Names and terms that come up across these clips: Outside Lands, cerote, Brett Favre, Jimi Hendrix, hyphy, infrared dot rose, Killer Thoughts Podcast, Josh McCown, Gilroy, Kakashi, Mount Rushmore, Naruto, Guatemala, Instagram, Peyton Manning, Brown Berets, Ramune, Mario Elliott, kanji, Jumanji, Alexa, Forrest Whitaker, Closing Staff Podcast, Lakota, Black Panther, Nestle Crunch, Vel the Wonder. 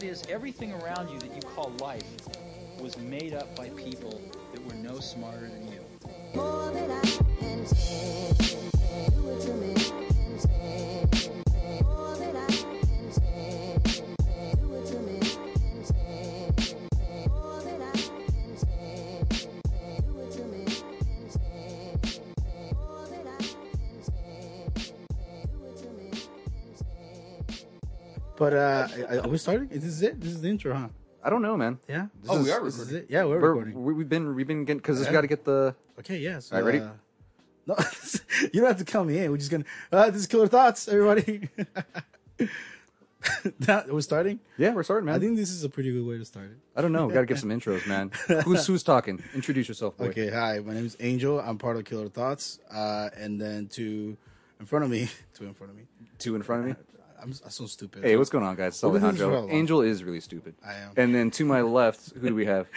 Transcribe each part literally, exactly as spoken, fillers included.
that is, everything around you that you call life was made up by people that were no smarter than you. More than I can say, do it to me, I can say. More than I can say, do it to me, I can say. More than I can say, do it to me, I can say. More than I can say, do it to me, I can say. But uh, are we starting? Is this it? This is the intro, huh? I don't know, man. Yeah. This oh, is, we are recording. Is yeah, we're, we're recording. We, we've been, we've been getting, because okay. we got to get the. Okay. Yes. Yeah, so, all right. Ready? Uh, no, you don't have to call me in. We're just gonna. Uh, this is Killer Thoughts, everybody. that, we're starting. Yeah, we're starting, man. I think this is a pretty good way to start it. I don't know. We got to get some intros, man. Who's who's talking? Introduce yourself, boy. Okay. Hi, my name is Angel. I'm part of Killer Thoughts. Uh, and then two in front of me. Two in front of me. Two in front of me. I'm so stupid. Hey, what's going on, guys? It's Alejandro. Angel is really stupid. I am. And then to my left, who do we have?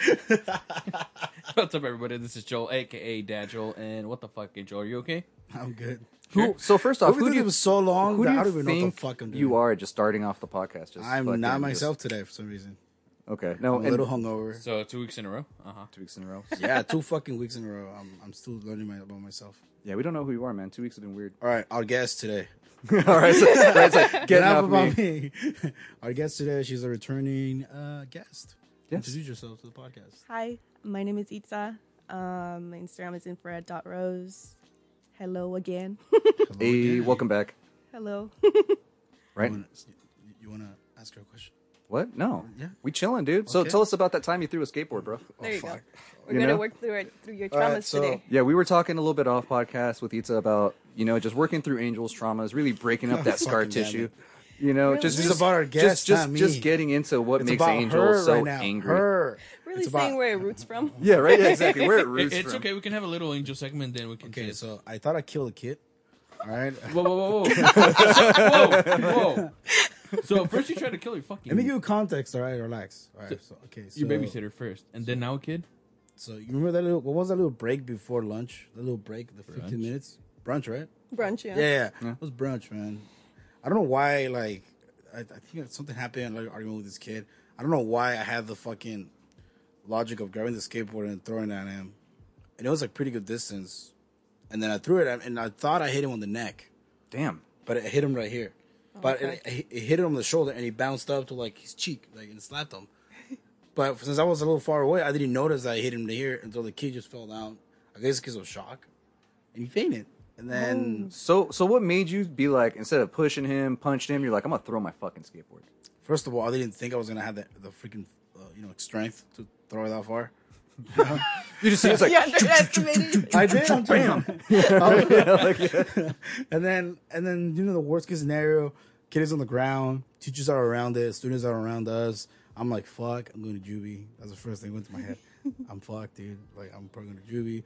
What's up, everybody? This is Joel, a k a. Dad Joel. And what the fuck, Angel? Are you okay? I'm good. Who, so first off, who do you, was so long who do you I don't even think know what the fuck I'm doing. You are just starting off the podcast? Just I'm not myself just... today for some reason. Okay. No, I'm a little hungover. So two weeks in a row? Uh-huh. Two weeks in a row. Yeah, two fucking weeks in a row. I'm, I'm still learning my, about myself. Yeah, we don't know who you are, man. Two weeks have been weird. All right, our guest today. All right, so, right, so get, get up about me. me. Our guest today, she's a returning uh, guest. Yes. Introduce yourself to the podcast. Hi, my name is Itza. Um, my Instagram is infrared dot rose. Hello again. Hello hey, again. Welcome back. Hello. Right. You want to ask her a question? What? No. Yeah. We chilling, dude. So okay. Tell us about that time you threw a skateboard, bro. There oh, you fuck. go. We're you gonna know? work through it, through your traumas right, so, today. Yeah, we were talking a little bit off podcast with Itza about. You know, just working through Angel's traumas, really breaking up that scar tissue. You know, really? just just, about our guest, just, just, not me. just getting into what it's makes Angel so right angry. Her. Really it's saying about... where it roots from? Yeah, right? Yeah, exactly. Where it roots it's from. It's okay. We can have a little Angel segment, then we can Okay, so I thought I killed a kid. All right. Whoa, whoa, whoa. Whoa, whoa. So first you tried to kill your fucking... Let me give you context, all right? Relax. All right. So, so, okay, so... Your babysitter first, and then now a kid? So you remember that little... What was that little break before lunch? That little break, the fifteen minutes? Brunch, right? Brunch, yeah. Yeah, yeah. yeah. It was brunch, man. I don't know why, like, I, I think something happened, like, arguing with this kid. I don't know why I had the fucking logic of grabbing the skateboard and throwing it at him. And it was, like, pretty good distance. And then I threw it at him, and I thought I hit him on the neck. Damn. But it hit him right here. Oh, but okay. it, it hit him on the shoulder, and he bounced up to, like, his cheek, like, and slapped him. But since I was a little far away, I didn't notice I hit him to here until the kid just fell down. I guess because of shock. And he fainted. And then, oh. so so, what made you be like, instead of pushing him, punching him, you're like, I'm gonna throw my fucking skateboard. First of all, I didn't think I was gonna have the, the freaking, uh, you know, strength to throw it that far. You know? You just it's like, I did, I'm bam. And then, and then, you know, the worst case scenario, kid is on the ground, teachers are around it, students are around us. I'm like, fuck, I'm going to juvie. That's the first thing that went to my head. I'm fucked, dude. Like, I'm probably going to juvie.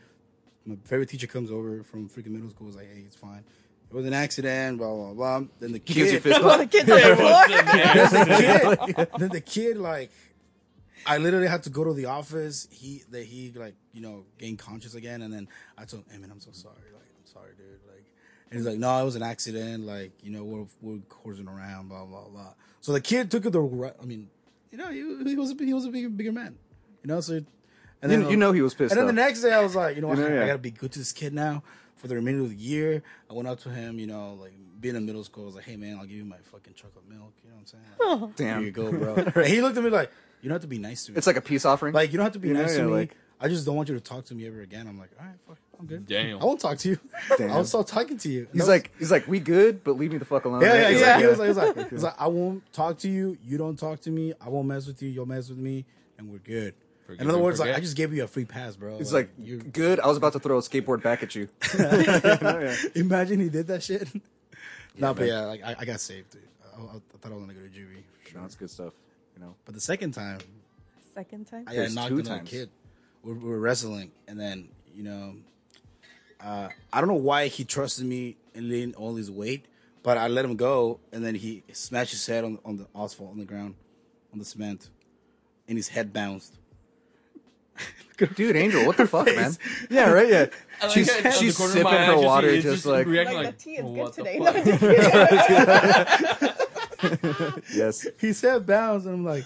My favorite teacher comes over from freaking middle school. Was like, hey, it's fine. It was an accident, blah, blah, blah. Then the kid... well, the kid's on the floor. Then, the kid, then the kid, like... I literally had to go to the office. He, that he like, you know, gained conscious again. And then I told him, hey, man, I'm so sorry. Like, I'm sorry, dude. Like, and he's like, no, it was an accident. Like, you know, we're, we're coursing around, blah, blah, blah. So the kid took it the right... I mean, you know, he, he was a, he was a big, bigger man. You know, so... It, And then, you, you know he was pissed off. And then off. The next day, I was like, you know what, yeah, yeah. I got to be good to this kid now for the remainder of the year. I went up to him, you know, like, being in middle school, I was like, hey, man, I'll give you my fucking chocolate milk. You know what I'm saying? Like, oh. Damn. Here you go, bro. And he looked at me like, you don't have to be nice to me. It's like a peace offering. Like, you don't have to be you nice know, to yeah, me. Like, I just don't want you to talk to me ever again. I'm like, all right, fuck, I'm good. Damn. I won't talk to you. Damn. I'll stop talking to you. He's was, like, he's like, we good, but leave me the fuck alone. Yeah, yeah, yeah. He was like, he was like, he was like, he was like, I won't talk to you. You don't talk to me. I won't mess with you. You'll mess with me. And we're good. Forget in other words, forget. Like I just gave you a free pass, bro. It's like, like you're good. I was about to throw a skateboard back at you. Imagine he did that shit. Yeah, no, but yeah, like I, I got saved, dude. I, I thought I was gonna go to juvie. For sure. No, that's good stuff, you know. But the second time, second time, I got knocked into a kid. We we're, were wrestling, and then you know, uh, I don't know why he trusted me and leaned all his weight, but I let him go, and then he smashed his head on on the asphalt on the ground, on the cement, and his head bounced. Dude, Angel, what the fuck, man? Yeah, right, yeah. Like she's it, she's sipping her eye, water, just, just like... Just like, like the tea is good today. Yes. He sat down, and I'm like,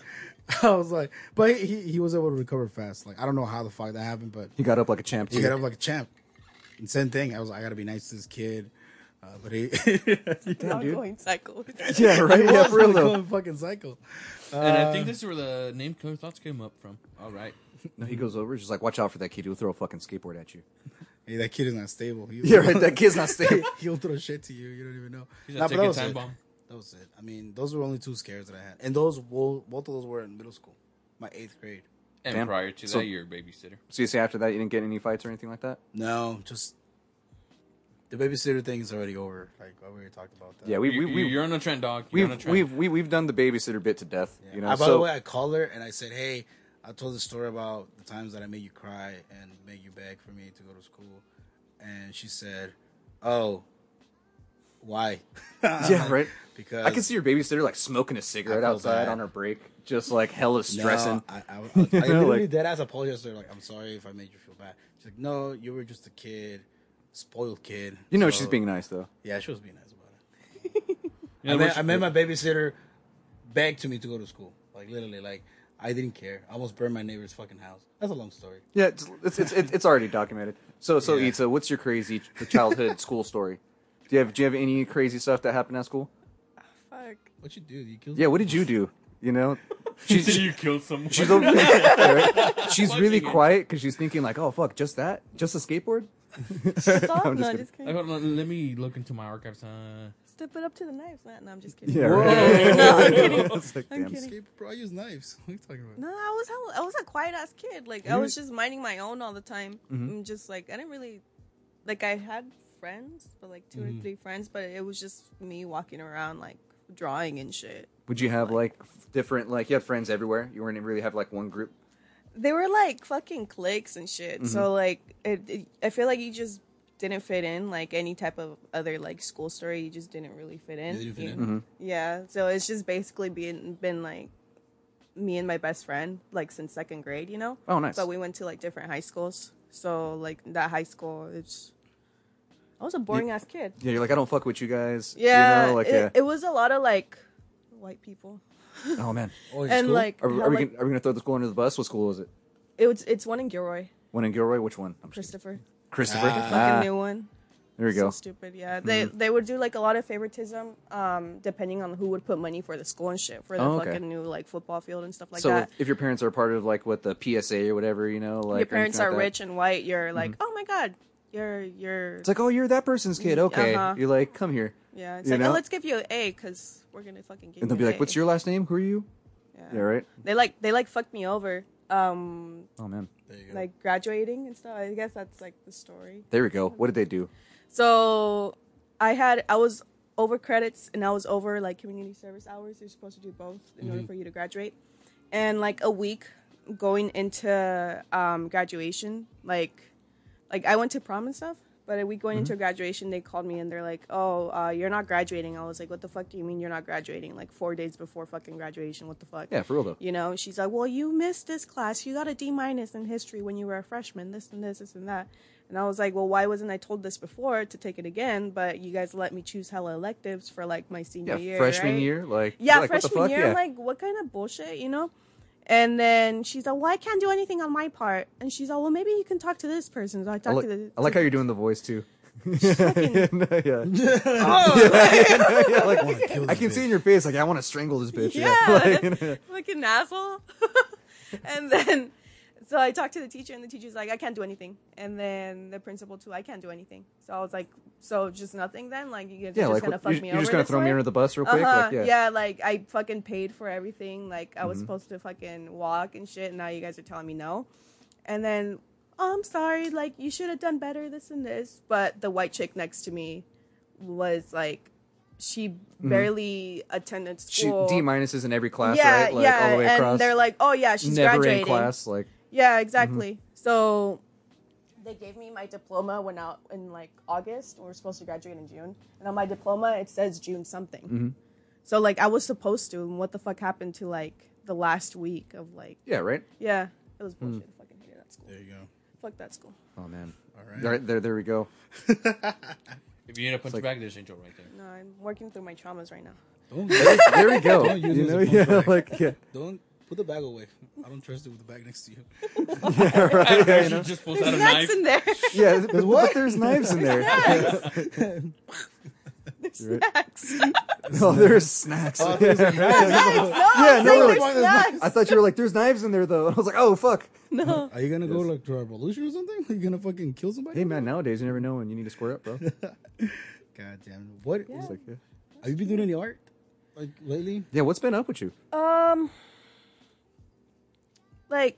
I was like, but he he was able to recover fast. Like, I don't know how the fuck that happened, but he got up like a champ. He too. got up like a champ. And same thing. I was like, I gotta be nice to this kid. Uh, but he, damn, dude. Going psycho. Yeah, right. Yeah, for real though. Fucking psycho. Uh, and I think this is where the name Killer Thoughts came up from. All right. No, he goes over. He's just like, watch out for that kid. He'll throw a fucking skateboard at you. Hey, that kid is not stable. He'll yeah, right. That kid's not stable. He'll throw shit to you. You don't even know. He's nah, taking a time it. bomb. That was it. I mean, those were only two scares that I had, and those both of those were in middle school, my eighth grade. And damn. Prior to so, that, you're a babysitter. So you say after that, you didn't get any fights or anything like that? No, just. The babysitter thing is already over. Like, I already talked about that. Yeah, we, we, we, you're on a trend, dog. You're we've, on a trend. We've, we, we've done the babysitter bit to death. Yeah. You know? I, by so, the way, I called her and I said, hey, I told the story about the times that I made you cry and made you beg for me to go to school. And she said, oh, why? Yeah, right? Because I can see your babysitter, like, smoking a cigarette outside bad. on her break. Just, like, hella stressing. No, I, I, I, I literally like, dead ass apologized to her. Like, I'm sorry if I made you feel bad. She's like, no, you were just a kid. Spoiled kid. You know so, she's being nice though. Yeah, she was being nice about it. Yeah, I, made, I made my babysitter beg to me to go to school. Like literally, like I didn't care. I almost burned my neighbor's fucking house. That's a long story. Yeah, it's it's it's, it's already documented. So so yeah. Itza, what's your crazy childhood school story? Do you have do you have any crazy stuff that happened at school? Oh, fuck. What you do? You killed yeah. What did you do? You know. She's, did you kill someone? She's, over, right? she's really quiet because she's thinking like, oh fuck, just that, just a skateboard. Stop! I'm just no, just kidding. I let me look into my archives. Uh... Step it up to the knives, man. No, I'm just kidding. Yeah, right. No, I'm kidding. Like, I'm damn. kidding. Skateboard, bro, I use knives. What are you talking about? No, I was hella, I was a quiet ass kid. Like mm-hmm. I was just minding my own all the time. Mm-hmm. I'm just like I didn't really like I had friends, but like two mm-hmm. or three friends, but it was just me walking around like drawing and shit. Would you have like, like different like you had friends everywhere? You weren't really have like one group. They were, like, fucking cliques and shit. Mm-hmm. So, like, it, it, I feel like you just didn't fit in, like, any type of other, like, school story. You just didn't really fit in. You didn't fit in. Mm-hmm. Yeah. So, it's just basically been, been, like, me and my best friend, like, since second grade, you know? Oh, nice. But we went to, like, different high schools. So, like, that high school, it's... I was a boring-ass kid. Yeah, you're like, I don't fuck with you guys. Yeah. You know, like, it, uh... it was a lot of, like, white people. Oh man! Oh, and school? like, are, are, how, we like gonna, are we gonna throw the school under the bus? What school was it? It was it's one in Gilroy. One in Gilroy. Which one? I'm Christopher. Christopher. Ah. The fucking new one. There you so go. Stupid. Yeah. They mm-hmm. they would do like a lot of favoritism, um, depending on who would put money for the school and shit for the oh, okay. fucking new like football field and stuff like so that. So if, if your parents are part of like what the P S A or whatever, you know, like your parents are like rich and white, you're like, mm-hmm. oh my god, you're you're. It's like, oh, you're that person's kid. Okay, uh-huh. You're like, come here. Yeah, it's you like, know? oh, let's give you an A because we're gonna fucking give. And they'll you be an like, A. "What's your last name? Who are you?" Yeah. yeah, right. They like they like fucked me over. Um, oh man, there you go. Like graduating and stuff. I guess that's like the story. There we go. What did they do? So I had I was over credits and I was over like community service hours. You're supposed to do both in mm-hmm. order for you to graduate. And like a week going into um, graduation, like like I went to prom and stuff. But a week going mm-hmm. into graduation, they called me and they're like, oh, uh, you're not graduating. I was like, what the fuck do you mean you're not graduating? Like four days before fucking graduation. What the fuck? Yeah, for real though. You know, she's like, well, you missed this class. You got a D minus in history when you were a freshman, this and this, this and that. And I was like, well, why wasn't I told this before to take it again? But you guys let me choose hella electives for like my senior yeah, year. Freshman right? year? Like, yeah, like, freshman what the fuck? year. Yeah. Like, what kind of bullshit, you know? And then she's like, well, I can't do anything on my part. And she's like, well, maybe you can talk to this person. So I talked I like, to the. I like how you're doing the voice, too. Fucking... yeah, no, yeah. Oh, yeah, no, yeah, like, I, I can bitch. see in your face, like, I want to strangle this bitch. Yeah. yeah. Like, you know. Like an asshole. And then, so I talked to the teacher, and the teacher's like, I can't do anything. And then the principal, too, I can't do anything. So I was like, so just nothing then? Like, you're yeah, just like, going to fuck you, me you're over? You're just going to throw way? me under the bus real quick? Uh-huh. Like, yeah. yeah, like, I fucking paid for everything. Like, I was mm-hmm. supposed to fucking walk and shit, and now you guys are telling me no. And then, oh, I'm sorry. Like, you should have done better, this and this. But the white chick next to me was, like, she barely mm-hmm. attended school. She, D minuses in every class, yeah, right? Like, yeah, all the way across. And they're like, oh, yeah, she's Never graduating. Never in class, like. Yeah, exactly. Mm-hmm. So they gave me my diploma when out in like August. We were supposed to graduate in June, and on my diploma it says June something. Mm-hmm. So like I was supposed to, and what the fuck happened to like the last week of like? Yeah, right. Yeah, it was bullshit. Mm. Fucking hated that school. There you go. Fuck that school. Oh man. All right. There, there, there we go. If you need a punch like, bag, there's Angel right there. No, I'm working through my traumas right now. Don't. There we go. Don't use you know, yeah, bag. Like, yeah. Don't put the bag away. I don't trust it with the bag next to you. Yeah, right. Yeah, you know? Just pulls there's out a knife. Knives in there. Yeah, but, but, but there's knives in there. There's right. snacks. No, there's snacks. Oh, there's yeah, yeah, no, like, I thought you were like, there's knives in there though. And I was like, oh fuck. No. Are you gonna yes. go like to a revolution or something? Are you gonna fucking kill somebody? Hey man, nowadays you never know when you need to square up, bro. God damn. What? Yeah. Like, yeah. Have you been doing any art like lately? Yeah. What's been up with you? Um, like,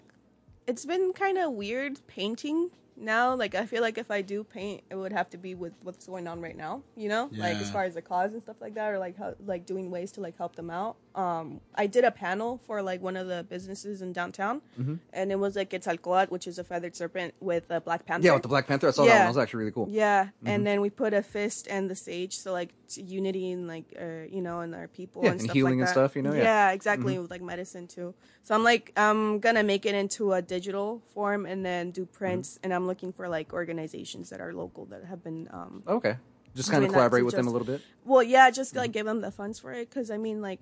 it's been kind of weird painting. Now, like, I feel like if I do paint, it would have to be with what's going on right now, you know? Yeah. Like, as far as the cause and stuff like that, or, like, how, like doing ways to, like, help them out. Um, I did a panel for, like, one of the businesses in downtown, mm-hmm. and it was, like, Quetzalcoatl, which is a feathered serpent with a Black Panther. Yeah, with the Black Panther. I saw yeah. that one. That was actually really cool. Yeah, mm-hmm. and then we put a fist and the sage, so, like, unity and, like, uh, you know, and our people yeah, and, and stuff healing like that. And stuff, you know? Yeah, yeah exactly, mm-hmm. with, like, medicine, too. So I'm, like, I'm gonna make it into a digital form and then do prints, mm-hmm. and I'm I'm looking for like organizations that are local that have been um okay just kind of collaborate with just, them a little bit well yeah just like mm-hmm. give them the funds for it because I mean like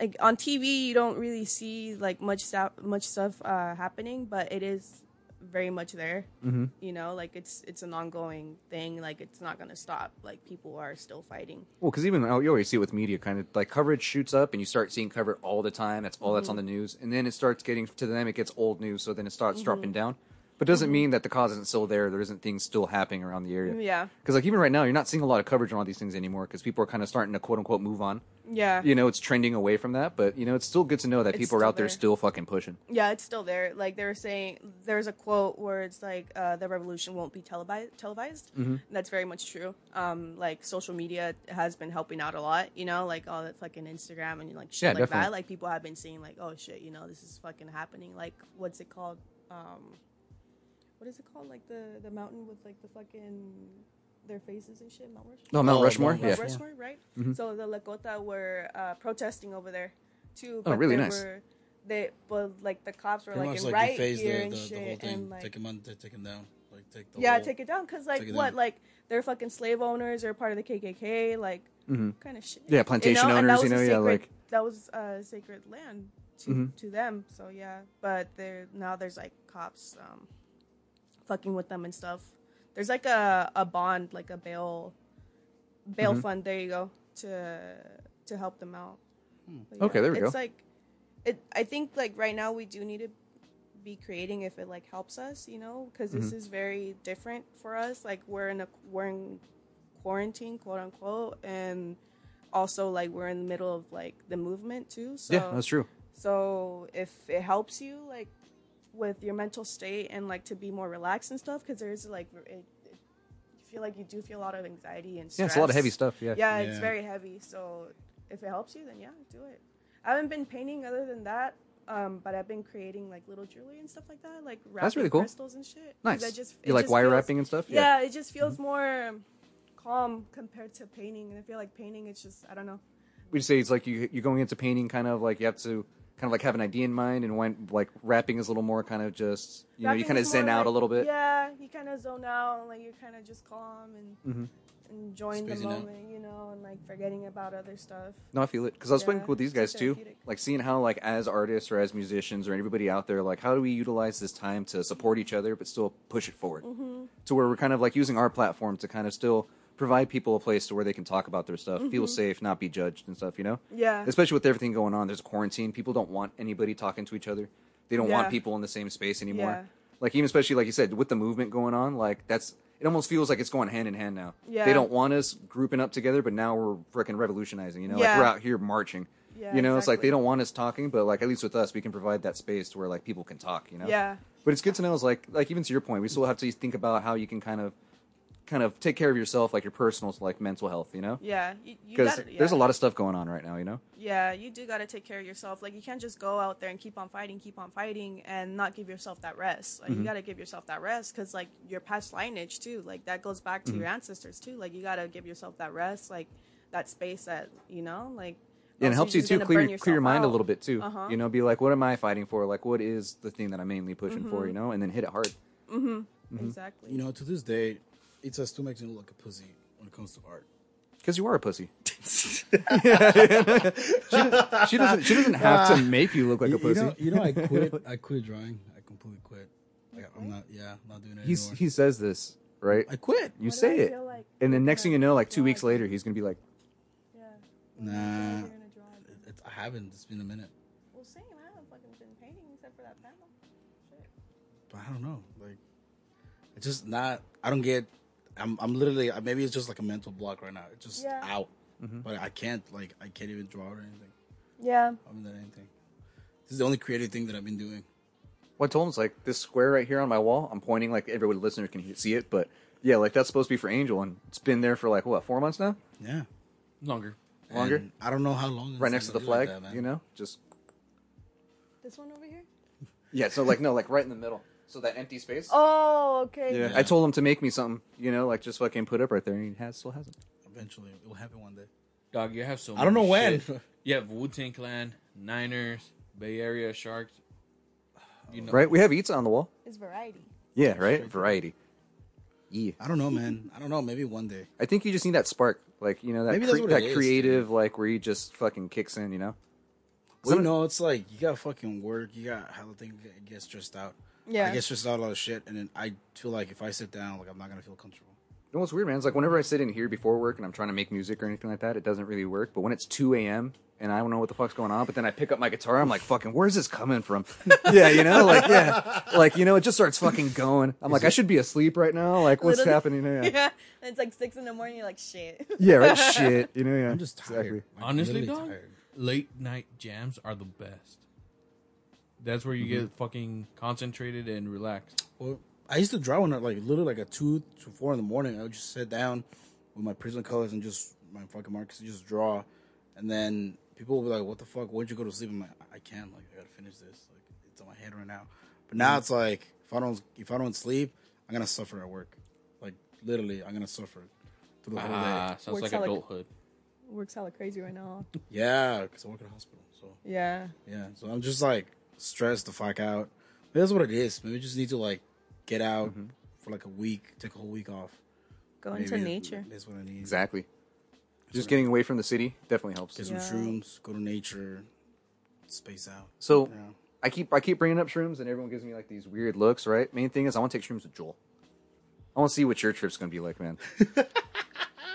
like on T V you don't really see like much stuff much stuff uh happening but it is very much there mm-hmm. you know like it's it's an ongoing thing like it's not gonna stop like people are still fighting well because even oh, you always see it with media kind of like coverage shoots up and you start seeing cover all the time that's all mm-hmm. that's on the news and then it starts getting to them it gets old news so then it starts mm-hmm. dropping down. But it doesn't mean that the cause isn't still there. There isn't things still happening around the area. Yeah. Because, like, even right now, you're not seeing a lot of coverage on all these things anymore because people are kind of starting to, quote-unquote, move on. Yeah. You know, it's trending away from that. But, you know, it's still good to know that it's people are out there. there still fucking pushing. Yeah, it's still there. Like, they were saying, there's a quote where it's like, uh, the revolution won't be televi- televised. Mm-hmm. That's very much true. Um, like, social media has been helping out a lot, you know? Like, all that fucking Instagram and, like, shit yeah, like definitely. that. Like, people have been seeing, like, oh, shit, you know, this is fucking happening. Like, what's it called? Um... What is it called? Like the, the mountain with like the fucking their faces and shit? Mount Rushmore? No, Mount oh, Rushmore. Mount yeah. Rushmore, right? Mm-hmm. So the Lakota were uh, protesting over there too. But oh, really they nice. Were, they, but like the cops were Pretty like, much, like right here the, and the, shit. The whole thing. And, like, take them on, take them down. Like, take the yeah, whole, take it down. Because like what? Down. Like they're fucking slave owners or part of the K K K. Like mm-hmm. kind of shit. Yeah, plantation you know? owners, you know? Sacred, yeah, like. That was uh, sacred land to, mm-hmm. to them. So yeah. But they're, now there's like cops. Um, fucking with them and stuff. There's like a, a bond, like a bail bail mm-hmm. fund, there you go, to to help them out. Hmm. Yeah, okay, there we it's go. It's like it I think like right now we do need to be creating if it like helps us, you know, because mm-hmm. this is very different for us. Like we're in a we're in quarantine, quote unquote, and also like we're in the middle of like the movement too. So yeah, that's true. So if it helps you like with your mental state and like to be more relaxed and stuff because there's like it, it, you feel like you do feel a lot of anxiety and stress. Yeah, it's a lot of heavy stuff. Yeah. yeah, yeah, it's very heavy. So if it helps you, then yeah, do it. I haven't been painting other than that, um, but I've been creating like little jewelry and stuff like that, like wrapping That's really cool. crystals and shit. Nice. I just, you like just wire feels, wrapping and stuff? Yeah, yeah, it just feels mm-hmm. more calm compared to painting, and I feel like painting, it's just I don't know. We say it's like you you're going into painting kind of like you have to. Kind of like have an idea in mind, and when like rapping is a little more kind of just you rapping know you kind of zen out like, a little bit. Yeah, you kind of zone out, and like you're kind of just calm and mm-hmm. enjoying the moment, out. you know, and like forgetting about other stuff. No, I feel it because I was playing yeah, with these guys too, like seeing how like as artists or as musicians or everybody out there, like how do we utilize this time to support each other but still push it forward mm-hmm. to where we're kind of like using our platform to kind of still. Provide people a place to where they can talk about their stuff, mm-hmm. feel safe, not be judged and stuff, you know? Yeah. Especially with everything going on. There's a quarantine. People don't want anybody talking to each other. They don't yeah. want people in the same space anymore. Yeah. Like, even especially, like you said, with the movement going on, like, that's... It almost feels like it's going hand in hand now. Yeah. They don't want us grouping up together, but now we're freaking revolutionizing, you know? Yeah. Like, we're out here marching. Yeah, you know, exactly. It's like they don't want us talking, but, like, at least with us, we can provide that space to where, like, people can talk, you know? Yeah. But it's good to know, it's like, like, even to your point, we still have to think about how you can kind of... kind of take care of yourself, like your personal, like mental health, you know? Yeah. Because yeah. there's a lot of stuff going on right now, you know? Yeah, you do got to take care of yourself. Like, you can't just go out there and keep on fighting, keep on fighting, and not give yourself that rest. Like, mm-hmm. you got to give yourself that rest because, like, your past lineage, too. Like, that goes back to mm-hmm. your ancestors, too. Like, you got to give yourself that rest, like, that space that, you know, like... Yeah, and it helps you, too, clear your, clear your mind out. a little bit, too. Uh-huh. You know, be like, what am I fighting for? Like, what is the thing that I'm mainly pushing mm-hmm. for, you know? And then hit it hard. Mm-hmm. Mm-hmm. Exactly. You know, to this day... It says too much to look like a pussy when coast of art. Because you are a pussy. she, she doesn't. She doesn't have uh, to make you look like you, a pussy. You know, you know, I quit. I quit drawing. I completely quit. Like, I'm not. Yeah, I'm not doing it he's, anymore. He says this, right? I quit. You what say it, like? And then next thing you know, like two weeks later, he's gonna be like, yeah. Nah, it's, I haven't. It's been a minute. Well, same. I haven't fucking been painting except for that panel. Shit. But I don't know. Like, it's just not. I don't get. I'm. I'm literally. Maybe it's just like a mental block right now. It's just yeah. out. Mm-hmm. But I can't, like, I can't even draw or anything. Yeah. I haven't done anything. This is the only creative thing that I've been doing. What I told him is, like, this square right here on my wall, I'm pointing, like, every listener can see it, but, yeah, like, that's supposed to be for Angel, and it's been there for, like, what, four months now? Yeah. Longer. Longer? And I don't know how long. Right next to the flag, like that, you know? Just. This one over here? Yeah, so, like, no, like, right in the middle. So that empty space. Oh, okay. Yeah. yeah. I told him to make me something, you know, like, just fucking put up right there, and he has, still hasn't. Eventually, it will happen one day. Dog, you have so much I don't know shit. when. You have Wu-Tang Clan, Niners, Bay Area, Sharks. You know. Right? We have Itza on the wall. It's variety. Yeah, right? Sure. Variety. Yeah. I don't know, man. I don't know. Maybe one day. I think you just need that spark. Like, you know, that, cre- that is, creative, dude. Like, where you just fucking kicks in, you know? Well, you know, it's like, you got fucking work. You got how the thing gets stressed out. Yeah. I get stressed out a lot of shit, and then I feel like if I sit down, like, I'm not going to feel comfortable. You know what's weird, man? It's like whenever I sit in here before work and I'm trying to make music or anything like that, it doesn't really work. But when it's two a.m. and I don't know what the fuck's going on, but then I pick up my guitar, I'm like, fucking, where's this coming from? yeah, you know? Like, yeah. Like, you know, it just starts fucking going. I'm Is like, it? I should be asleep right now. Like, what's Literally, happening here? Yeah. yeah. And it's like six in the morning, you're like, shit. yeah, right? Shit. You know, yeah. I'm just tired. Exactly. I'm Honestly, dog, tired. Late night jams are the best. That's where you mm-hmm. get fucking concentrated and relaxed. Well, I used to draw when I, like, literally, like, at two to four in the morning. I would just sit down with my prison colors and just my fucking markers and just draw. And then people would be like, what the fuck? Why'd you go to sleep? I'm like, I can't. Like, I got to finish this. Like, it's on my head right now. But now mm-hmm. it's like, if I don't if I don't sleep, I'm going to suffer at work. Like, literally, I'm going to suffer through the whole ah, day. Sounds works like adulthood. Like, works hella crazy right now. yeah, because I work at a hospital. So Yeah. Yeah, so I'm just, like, stressed the fuck out. Maybe that's what it is. Maybe I just need to, like, get out mm-hmm. for like a week, take a whole week off. Go into nature. That's what I need. Exactly. That's Just getting I mean. away from the city definitely helps. Get yeah. some shrooms, go to nature, space out. So yeah. I keep I keep bringing up shrooms and everyone gives me like these weird looks, right? Main thing is I want to take shrooms with Joel. I want to see what your trip's going to be like, man.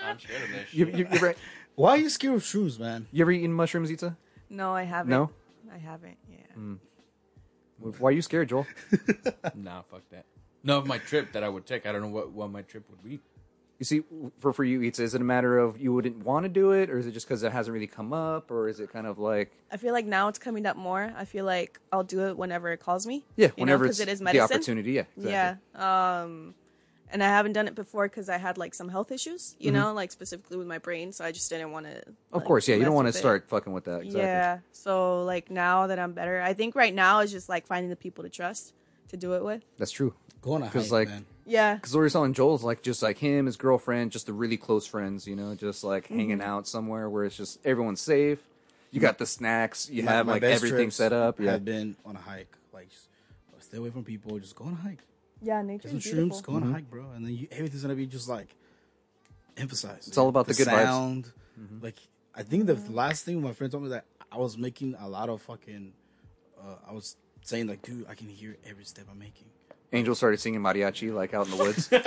I'm scared of this. You, you, you're right. Why are you scared of shrooms, man? You ever eaten mushrooms, Itza? No, I haven't. No? I haven't, yeah. Mm. Why are you scared, Joel? nah, fuck that. No, my trip that I would take, I don't know what, what my trip would be. You see, for for you, Itza, is it a matter of you wouldn't want to do it, or is it just because it hasn't really come up, or is it kind of like... I feel like now it's coming up more. I feel like I'll do it whenever it calls me. Yeah, whenever know, it's it is medicine. The opportunity, yeah. Exactly. Yeah, um, and I haven't done it before because I had, like, some health issues, you mm-hmm. know, like, specifically with my brain, so I just didn't want to... Of like, course, yeah, you don't want to start it. fucking with that. Exactly. Yeah, so, like, now that I'm better, I think right now is just, like, finding the people to trust to do it with. That's true. Go on a hike, like, man. Yeah. Because what we saw in Joel's, like, just, like, him, his girlfriend, just the really close friends, you know, just, like, mm-hmm. hanging out somewhere where it's just everyone's safe. You got the snacks. You my, have, my like, everything set up. Yeah. I've been on a hike. Like, just stay away from people. Just go on a hike. Yeah, nature is beautiful. Shrooms, go on mm-hmm. a hike, bro. And then you, everything's going to be just, like, emphasized. It's like, all about the, the good sound. Vibes. Mm-hmm. Like, I think the mm-hmm. last thing my friend told me that I was making a lot of fucking, uh, I was saying, like, dude, I can hear every step I'm making. Angel started singing mariachi, like, out in the woods. yeah,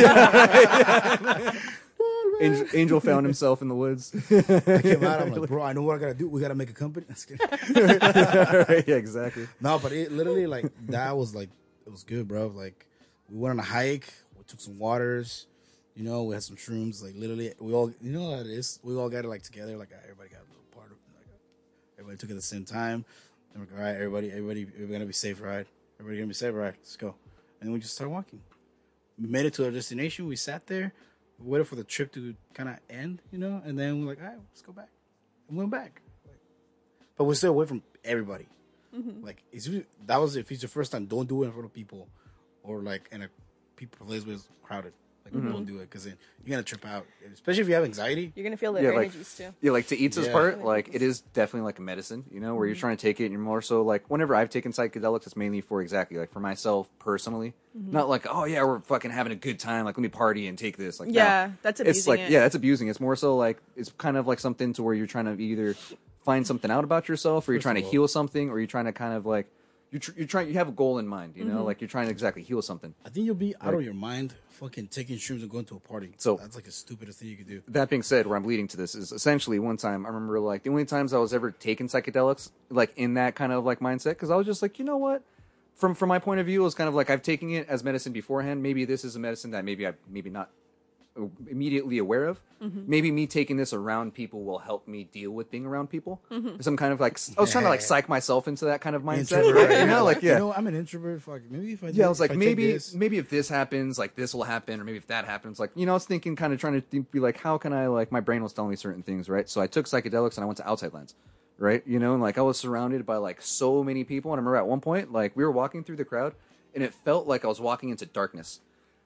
yeah, like, yeah, yeah. Angel, Angel found himself in the woods. I came out, I'm like, bro, I know what I gotta do. We gotta make a company. yeah, exactly. No, but it literally, like, that was, like, it was good, bro. Like, we went on a hike. We took some waters. You know, we had some shrooms. Like, literally, we all, you know how it is? We all got it, like, together. Like, everybody got a little part of it. Like, everybody took it at the same time. And we're like, all right, everybody, everybody, we're going to be safe, right? Everybody going to be safe, right? Let's go. And we just started walking. We made it to our destination. We sat there, we waited for the trip to kind of end, you know? And then we're like, all right, let's go back. And we went back. But we're still away from everybody. Mm-hmm. Like, it's, that was, if it's your first time, don't do it in front of people or, like, in a people place where it's crowded. Like, mm-hmm. don't do it because then you're going to trip out, especially if you have anxiety. You're going to feel the yeah, energies like, too. Yeah, like to Itza's yeah. part, like it is definitely like a medicine, you know, where mm-hmm. you're trying to take it and you're more so like whenever I've taken psychedelics, it's mainly for exactly like for myself personally. Mm-hmm. Not like, oh, yeah, we're fucking having a good time. Like, let me party and take this. Like, yeah, no, that's abusing. It's like, it. yeah, that's abusing. It's more so like it's kind of like something to where you're trying to either find something out about yourself or you're First trying to heal something or you're trying to kind of like. You tr- you're trying. You have a goal in mind, you know, mm-hmm. like you're trying to exactly heal something. I think you'll be out like, of your mind, fucking taking shrooms and going to a party. So that's like the stupidest thing you could do. That being said, where I'm leading to this is essentially one time I remember like the only times I was ever taking psychedelics, like in that kind of like mindset, because I was just like, you know what, from from my point of view, it was kind of like I've taken it as medicine beforehand. Maybe this is a medicine that maybe I maybe not immediately aware of. Mm-hmm. Maybe me taking this around people will help me deal with being around people. Mm-hmm. Some kind of like I was trying to like psych myself into that kind of mindset. Introvert, right? You know, like yeah, you know, I'm an introvert. Fuck, maybe if I do, yeah, I was like I maybe maybe if this happens, like this will happen, or maybe if that happens, like you know, I was thinking, kind of trying to think, be like, how can I like my brain was telling me certain things, right? So I took psychedelics and I went to Outside Lands, right? You know, and like I was surrounded by like so many people, and I remember at one point like we were walking through the crowd, and it felt like I was walking into darkness.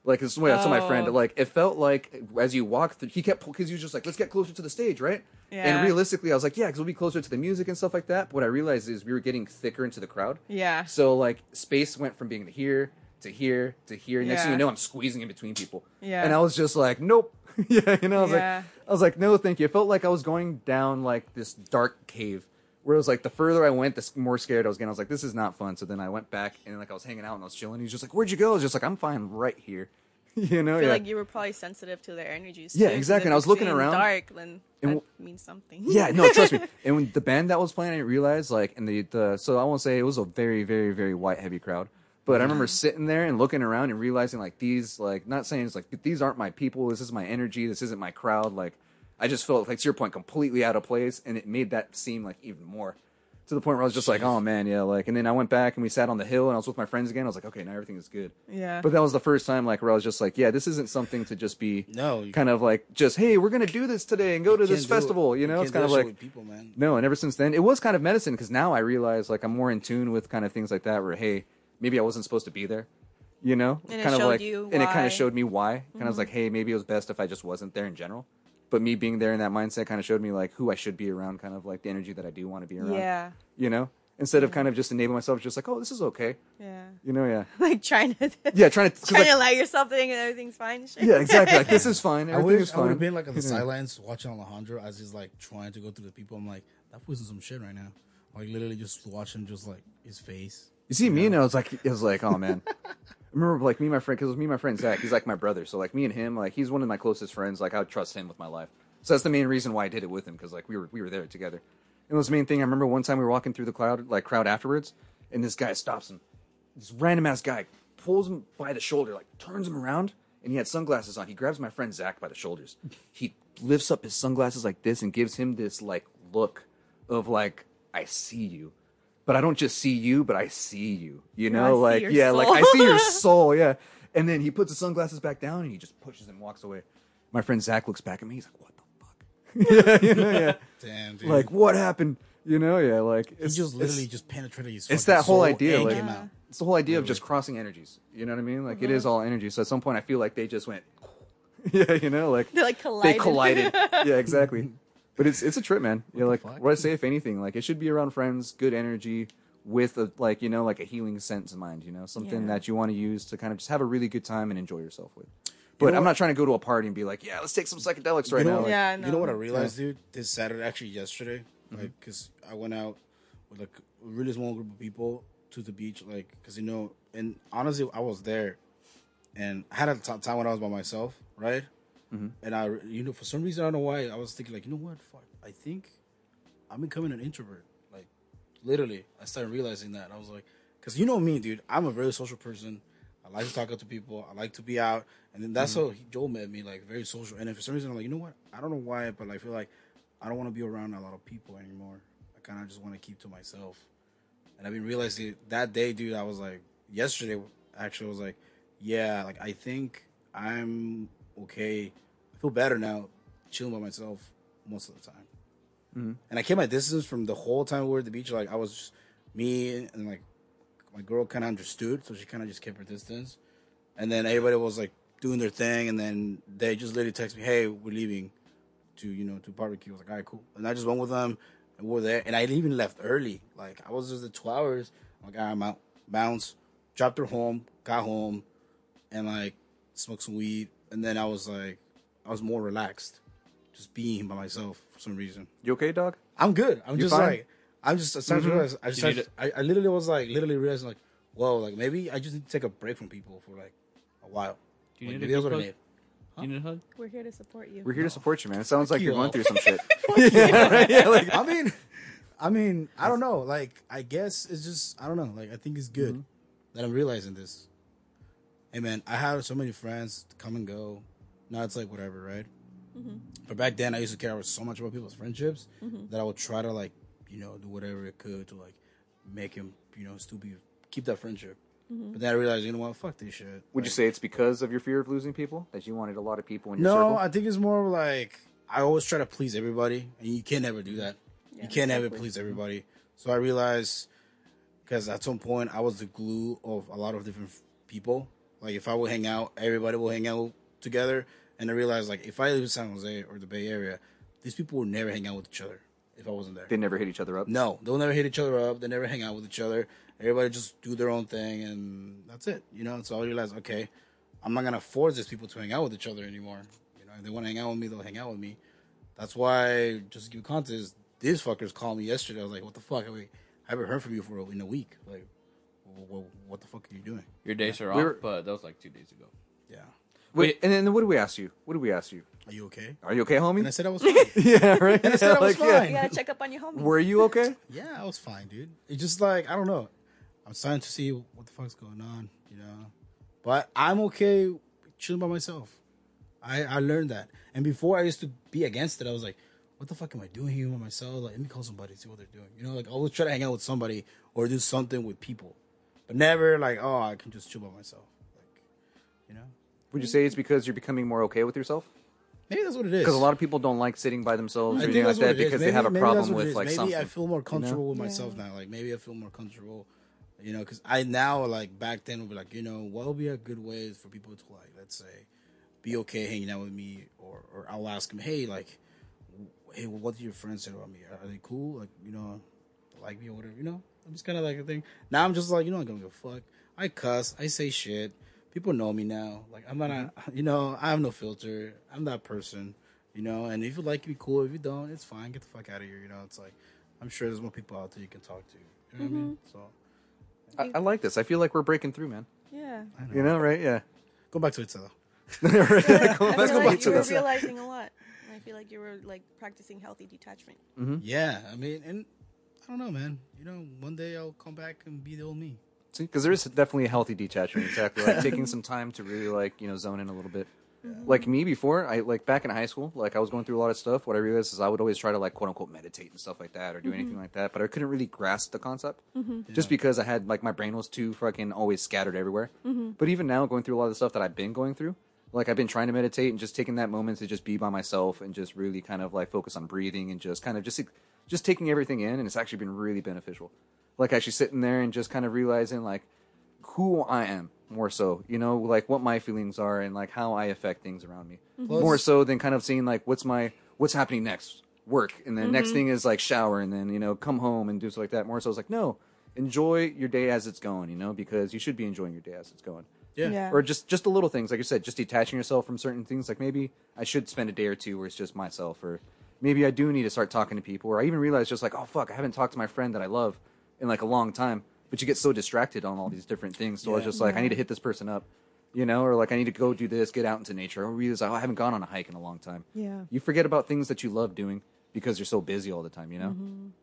Like, this is what I told my friend. Like, it felt like as you walked through, he kept, because he was just like, let's get closer to the stage, right? Yeah. And realistically, I was like, yeah, because we'll be closer to the music and stuff like that. But what I realized is we were getting thicker into the crowd. Yeah. So, like, space went from being here to here to here. Next yeah. thing you know, I'm squeezing in between people. Yeah. And I was just like, nope. yeah. You know, I was, yeah. like, I was like, no, thank you. It felt like I was going down, like, this dark cave. Where it was like, the further I went, the more scared I was getting. I was like, this is not fun. So then I went back and like I was hanging out and I was chilling. He was just like, where'd you go? I was just like, I'm fine right here. you know? I feel yeah. like you were probably sensitive to their energies. Yeah, too, exactly. And I was looking around. dark, then and that w- means something. Yeah, no, trust me. And when the band that was playing, I realized like, and the, the, so I won't say it was a very, very, very white heavy crowd. But I remember sitting there and looking around and realizing like these, like not saying it's like, these aren't my people. This is my energy. This isn't my crowd. Like. I just felt, like, to your point, completely out of place, and it made that seem, like, even more. To the point where I was just like, oh, man, yeah, like, and then I went back, and we sat on the hill, and I was with my friends again. I was like, okay, now everything is good. Yeah. But that was the first time, like, where I was just like, yeah, this isn't something to just be no, kind can't. of like, just, hey, we're going to do this today and go to this festival, it. you know? You it's kind of like, people, man. no, and ever since then, it was kind of medicine, because now I realize, like, I'm more in tune with kind of things like that, where, hey, maybe I wasn't supposed to be there. You know? And kind it of showed like, you And why. it kind of showed me why. Kind mm-hmm. of was like, hey, maybe it was best if I just wasn't there in general. But me being there in that mindset kind of showed me, like, who I should be around, kind of, like, the energy that I do want to be around. Yeah. You know? Instead yeah. of kind of just enabling myself, just like, oh, this is okay. Yeah. You know, yeah. like, trying to... yeah, trying to... Trying like, to allow yourself to think and everything's fine. Sure. Yeah, exactly. Like, this is fine. Everything is fine. I would have been, like, on the sidelines watching Alejandro as he's, like, trying to go through the people. I'm like, that wasn't some shit right now. Like, literally just watch him, just, like, his face. You see you me, know? and I was like, I was like, oh, man. I remember, like, me and my friend, because it was me and my friend, Zach. He's, like, my brother. So, like, me and him, like, he's one of my closest friends. Like, I would trust him with my life. So that's the main reason why I did it with him, because, like, we were we were there together. And it was the main thing. I remember one time we were walking through the crowd, like, crowd afterwards, and this guy stops him. This random-ass guy pulls him by the shoulder, like, turns him around, and he had sunglasses on. He grabs my friend Zach by the shoulders. He lifts up his sunglasses like this and gives him this, like, look of, like, I see you. But I don't just see you, but I see you, you know, no, like, yeah, soul. like I see your soul. Yeah. And then he puts his sunglasses back down and he just pushes and walks away. My friend Zach looks back at me. He's like, what the fuck? yeah, you know, yeah. Damn, dude. Like, what happened? You know, yeah. Like, it's he just literally it's, just penetrated his It's that whole idea. Like, yeah. It's the whole idea of just crossing energies. You know what I mean? Like, mm-hmm. it is all energy. So at some point I feel like they just went, yeah, you know, like, They're like collided. they collided. yeah, exactly. But it's it's a trip, man. Yeah, like fuck? what I say, if anything, like it should be around friends, good energy, with a, like you know, like a healing sense in mind. You know, something yeah. that you want to use to kind of just have a really good time and enjoy yourself with. But you know I'm what? not trying to go to a party and be like, yeah, let's take some psychedelics right you know, now. Like, yeah, no. You know what I realized, yeah. dude? This Saturday, actually yesterday, mm-hmm. like because I went out with like a really small group of people to the beach, like because you know, and honestly, I was there, and I had a t- time when I was by myself, right? Mm-hmm. And I, you know, for some reason, I don't know why, I was thinking, like, you know what, fuck, I think I'm becoming an introvert. Like, literally, I started realizing that. I was like, because you know me, dude, I'm a very social person. I like to talk out to people. I like to be out. And then that's mm-hmm. how Joel met me, like, very social. And then for some reason, I'm like, you know what, I don't know why, but I feel like I don't want to be around a lot of people anymore. I kind of just want to keep to myself. And I've been realizing that day, dude, I was like, yesterday, actually, I was like, yeah, like, I think I'm... okay, I feel better now chilling by myself most of the time. Mm-hmm. And I kept my distance from the whole time we were at the beach. Like, I was just me and, like, my girl kind of understood, so she kind of just kept her distance. And then everybody was, like, doing their thing, and then they just literally text me, "Hey, we're leaving to, you know, to barbecue." I was like, "All right, cool." And I just went with them, and we're there. And I even left early. Like, I was just at two hours. I'm like, "All right, I'm out." Bounce, dropped her home, got home, and like smoked some weed. And then I was like, I was more relaxed, just being by myself for some reason. You okay, dog? I'm good. I'm you just fine? like, I'm just. I started. Mm-hmm. I, just started I, I literally was like, literally realizing like, whoa, like maybe I just need to take a break from people for like a while. Do you like, need a hug? Huh? You need a hug? We're here to support you. We're here no. to support you, man. It sounds Fuck like you you're all. going through some shit. yeah, right? yeah, like I mean, I mean, I don't know. Like, I guess it's just I don't know. Like, I think it's good mm-hmm. that I'm realizing this. Hey, man, I have so many friends come and go. Now it's like whatever, right? Mm-hmm. But back then, I used to care so much about people's friendships mm-hmm. that I would try to like, you know, do whatever it could to like make him, you know, still be keep that friendship. Mm-hmm. But then I realized, you know what, fuck this shit. Would like, you say it's because of your fear of losing people? That you wanted a lot of people in your no, circle? No, I think it's more like, I always try to please everybody, and you can't ever do that. Yeah, you can't exactly. ever please everybody. So I realized, because at some point, I was the glue of a lot of different people. Like, if I would hang out, everybody will hang out together. And I realized, like, if I live in San Jose or the Bay Area, these people would never hang out with each other if I wasn't there. They never hit each other up? No, they'll never hit each other up. They never hang out with each other. Everybody just do their own thing, and that's it, you know? So I realized, okay, I'm not going to force these people to hang out with each other anymore. You know, if they want to hang out with me, they'll hang out with me. That's why, just to give you context, these fuckers called me yesterday. I was like, what the fuck? I, mean, I haven't heard from you for in a week. Like, well, what the fuck are you doing? Your days are we off, were, but that was like two days ago. Yeah. Wait, and then what did we ask you? What did we ask you? Are you okay? Are you okay, homie? And I said I was fine. yeah, right? And I said yeah, I was like, fine. Yeah. You got to check up on your homie. Were you okay? yeah, I was fine, dude. It's just like, I don't know. I'm starting to see what the fuck's going on, you know. But I'm okay chilling by myself. I, I learned that. And before I used to be against it, I was like, what the fuck am I doing here by myself? Like, let me call somebody, see what they're doing. You know, like, I always try to hang out with somebody or do something with people. But never like, oh, I can just chill by myself. Like, you know? Would you say it's because you're becoming more okay with yourself? Maybe that's what it is. Because a lot of people don't like sitting by themselves or anything like that because maybe, they have a problem with like maybe something. Maybe I feel more comfortable you know? with myself yeah. now. Like, maybe I feel more comfortable. You know, because I now, like, back then, would be like, you know, what would be a good way for people to, like, let's say, be okay hanging out with me? Or, or I'll ask them, hey, like, hey, what do your friends say about me? Are they cool? Like, you know, like me or whatever, you know? I'm just kind of like a thing. Now I'm just like, you know, I'm going to give a fuck. I cuss. I say shit. People know me now. Like, I'm not, a, you know, I have no filter. I'm that person, you know? And if you like me, cool. If you don't, it's fine. Get the fuck out of here, you know? It's like, I'm sure there's more people out there you can talk to. You know mm-hmm. what I mean? So... I, I like this. I feel like we're breaking through, man. Yeah. I know. You know, right? Yeah. Go back to Itza, though. yeah, right? yeah, go, I let's feel go like back you to were this. realizing a lot. And I feel like you were, like, practicing healthy detachment. Mm-hmm. Yeah. I mean, and I don't know, man. You know, one day I'll come back and be the old me. See? Because there is definitely a healthy detachment. Exactly. Like, taking some time to really, like, you know, zone in a little bit. Yeah. Like, me before, I like, back in high school, like, I was going through a lot of stuff. What I realized is I would always try to, like, quote-unquote meditate and stuff like that or do mm-hmm. anything like that. But I couldn't really grasp the concept mm-hmm. yeah. just because I had, like, my brain was too fucking always scattered everywhere. Mm-hmm. But even now, going through a lot of the stuff that I've been going through, like, I've been trying to meditate and just taking that moment to just be by myself and just really kind of, like, focus on breathing and just kind of just just taking everything in. And it's actually been really beneficial. Like, actually sitting there and just kind of realizing, like, who I am. More so, you know, like what my feelings are and like how I affect things around me. Plus, more so than kind of seeing like what's my what's happening next, work, and then mm-hmm. next thing is like shower and then you know come home and do stuff like that. More so, it's like no, enjoy your day as it's going, you know, because you should be enjoying your day as it's going. Yeah. yeah. Or just just the little things, like you said, just detaching yourself from certain things. Like maybe I should spend a day or two where it's just myself, or maybe I do need to start talking to people. Or I even realize just like oh fuck, I haven't talked to my friend that I love in like a long time. But you get so distracted on all these different things. So yeah. I was just like, yeah. I need to hit this person up, you know, or like I need to go do this, get out into nature. Or realize, oh, I haven't gone on a hike in a long time. Yeah. You forget about things that you love doing because you're so busy all the time, you know? Mm-hmm. And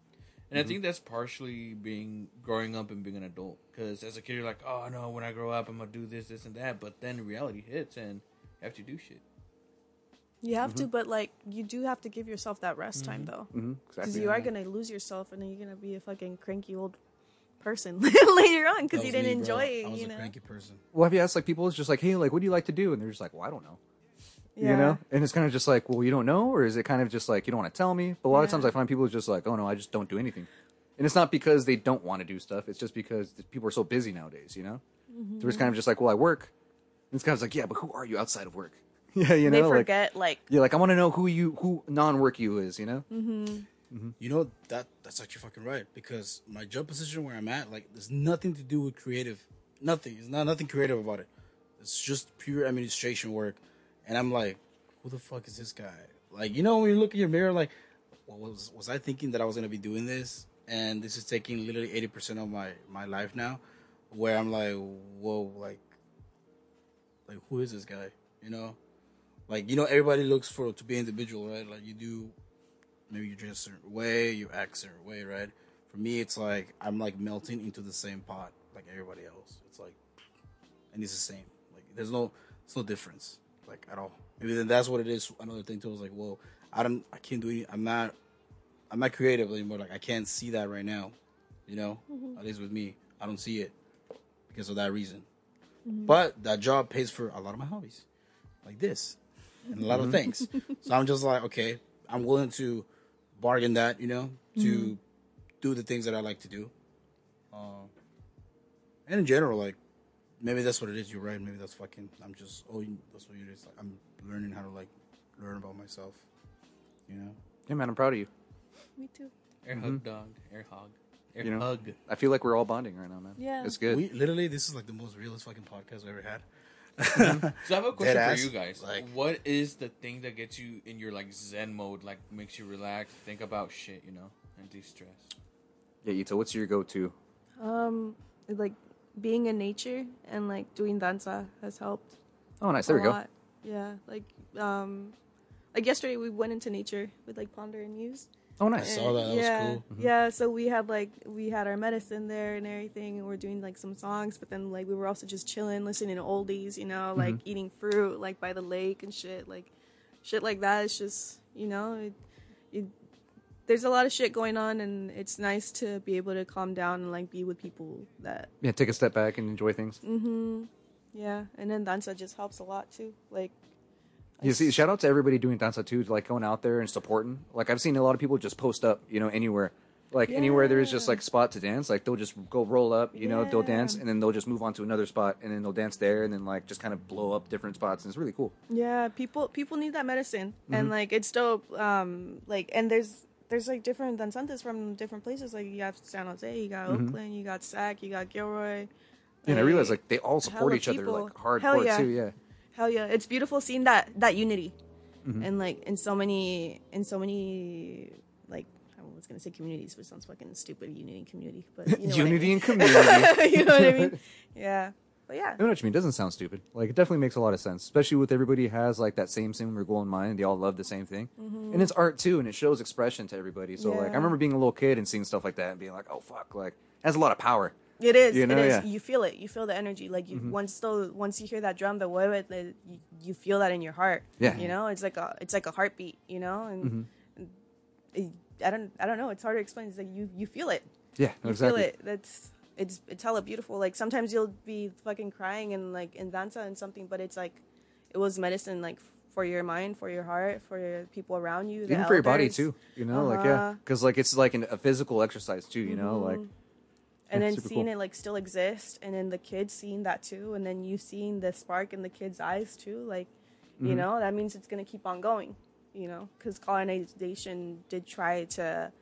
mm-hmm. I think that's partially being growing up and being an adult. Because as a kid, you're like, oh, no, when I grow up, I'm going to do this, this, and that. But then reality hits and you have to do shit. You have mm-hmm. to, but, like, you do have to give yourself that rest mm-hmm. time, though. Mm-hmm. Exactly. Because you yeah. are going to lose yourself and then you're going to be a fucking cranky old person later on because you didn't me, enjoy it. I was you know? a cranky person. Well, have you asked like people? It's just like, hey, like, what do you like to do? And they're just like, well, I don't know. Yeah. You know, and it's kind of just like, well, you don't know, or is it kind of just like you don't want to tell me? But a lot yeah. of times, I find people are just like, oh no, I just don't do anything, and it's not because they don't want to do stuff. It's just because people are so busy nowadays. You know, mm-hmm. so it's kind of just like, well, I work, And this guy was like, yeah, but who are you outside of work? Yeah, you know, they forget, like, like yeah, like I want to know who you, who non-work you is, you know. Mm-hmm. Mm-hmm. You know that that's actually fucking right, because my job position where I'm at, like, there's nothing to do with creative, nothing. It's not nothing creative about it. It's just pure administration work, and I'm like, who the fuck is this guy? Like, you know, when you look in your mirror, like, well, was was I thinking that I was gonna be doing this? And this is taking literally eighty percent of my my life now, where I'm like, whoa, like, like who is this guy? You know. Like, you know, everybody looks for to be individual, right? Like, you do, maybe you dress a certain way, you act a certain way, right? For me, it's like, I'm, like, melting into the same pot like everybody else. It's like, and it's the same. Like, there's no, there's no difference, like, at all. Maybe then that's what it is. Another thing, too, is like, whoa, I don't, I can't do any, I'm not, I'm not creative anymore. Like, I can't see that right now, you know? Mm-hmm. At least with me. I don't see it because of that reason. Mm-hmm. But that job pays for a lot of my hobbies, like this. And a lot mm-hmm. of things. So I'm just like, okay, I'm willing to bargain that, you know, to mm-hmm. do the things that I like to do. Uh, and in general, like, maybe that's what it is. You're right. Maybe that's fucking, I'm just, oh, that's what it is. Like, I'm learning how to, like, learn about myself, you know? Yeah, man, I'm proud of you. Me too. Air hug, mm-hmm. dog. Air hog. Air you know, hug. I feel like we're all bonding right now, man. Yeah. It's good. We, literally, this is, like, the most realest fucking podcast I've ever had. Mm-hmm. So I have a question Dead for ass, you guys. Like, what is the thing that gets you in your, like, zen mode, like, makes you relax, think about shit, you know, and de-stress? Yeah, Itza, what's your go-to? Um, like, being in nature and, like, doing danza has helped. Oh, nice. There we lot. Go. Yeah, like, um, like yesterday we went into nature with, like, Ponder and Muse. Oh, nice. And I saw that. That yeah, was cool. Mm-hmm. Yeah, so we had, like, we had our medicine there and everything, and we're doing, like, some songs, but then, like, we were also just chilling, listening to oldies, you know, like, mm-hmm. eating fruit, like, by the lake and shit. Like, shit like that is just, you know, it, it, there's a lot of shit going on, and it's nice to be able to calm down and, like, be with people that... Yeah, take a step back and enjoy things. Mm-hmm. Yeah, and then danza just helps a lot, too. Like... You see, shout out to everybody doing danza too, like going out there and supporting. Like, I've seen a lot of people just post up, you know, anywhere. Like, yeah. anywhere there is just, like, spot to dance, like, they'll just go roll up, you yeah. know, they'll dance, and then they'll just move on to another spot, and then they'll dance there, and then, like, just kind of blow up different spots, and it's really cool. Yeah, people people need that medicine, mm-hmm. and, like, it's dope. Um, like, and there's, there's like, different danzantes from different places. Like, you got San Jose, you got mm-hmm. Oakland, you got Zach, you got Gilroy. And like, I realize, like, they all support each people. Other, like, hardcore yeah. too, yeah. Hell yeah. It's beautiful seeing that, that unity. Mm-hmm. And, like, in so many, in so many, like, I was going to say communities, which sounds fucking stupid, unity community. But you know unity I mean. And community. You know what I mean? Yeah. But, yeah. I know what you mean. It doesn't sound stupid. Like, it definitely makes a lot of sense, especially with everybody has, like, that same similar goal in mind. They all love the same thing. Mm-hmm. And it's art, too, and it shows expression to everybody. So, yeah. like, I remember being a little kid and seeing stuff like that and being like, oh, fuck, like, it has a lot of power. It is. You know, it is. Yeah. You feel it. You feel the energy. Like you, mm-hmm. once though, once you hear that drum, the wave, you, you feel that in your heart. Yeah. You know, it's like a, it's like a heartbeat. You know, and mm-hmm. it, I don't, I don't know. It's hard to explain. It's like you, you feel it. Yeah, you exactly. feel it. That's it's, it's hella beautiful. Like sometimes you'll be fucking crying and like in danza and something, but it's like, it was medicine, like for your mind, for your heart, for your people around you, even for your body too. You know, uh-huh. like yeah, because like it's like an, a physical exercise too. You mm-hmm. know, like. And then seeing cool. it, like, still exist. And then the kids seeing that, too. And then you seeing the spark in the kids' eyes, too. Like, mm-hmm. you know, that means it's going to keep on going, you know. Because colonization did try to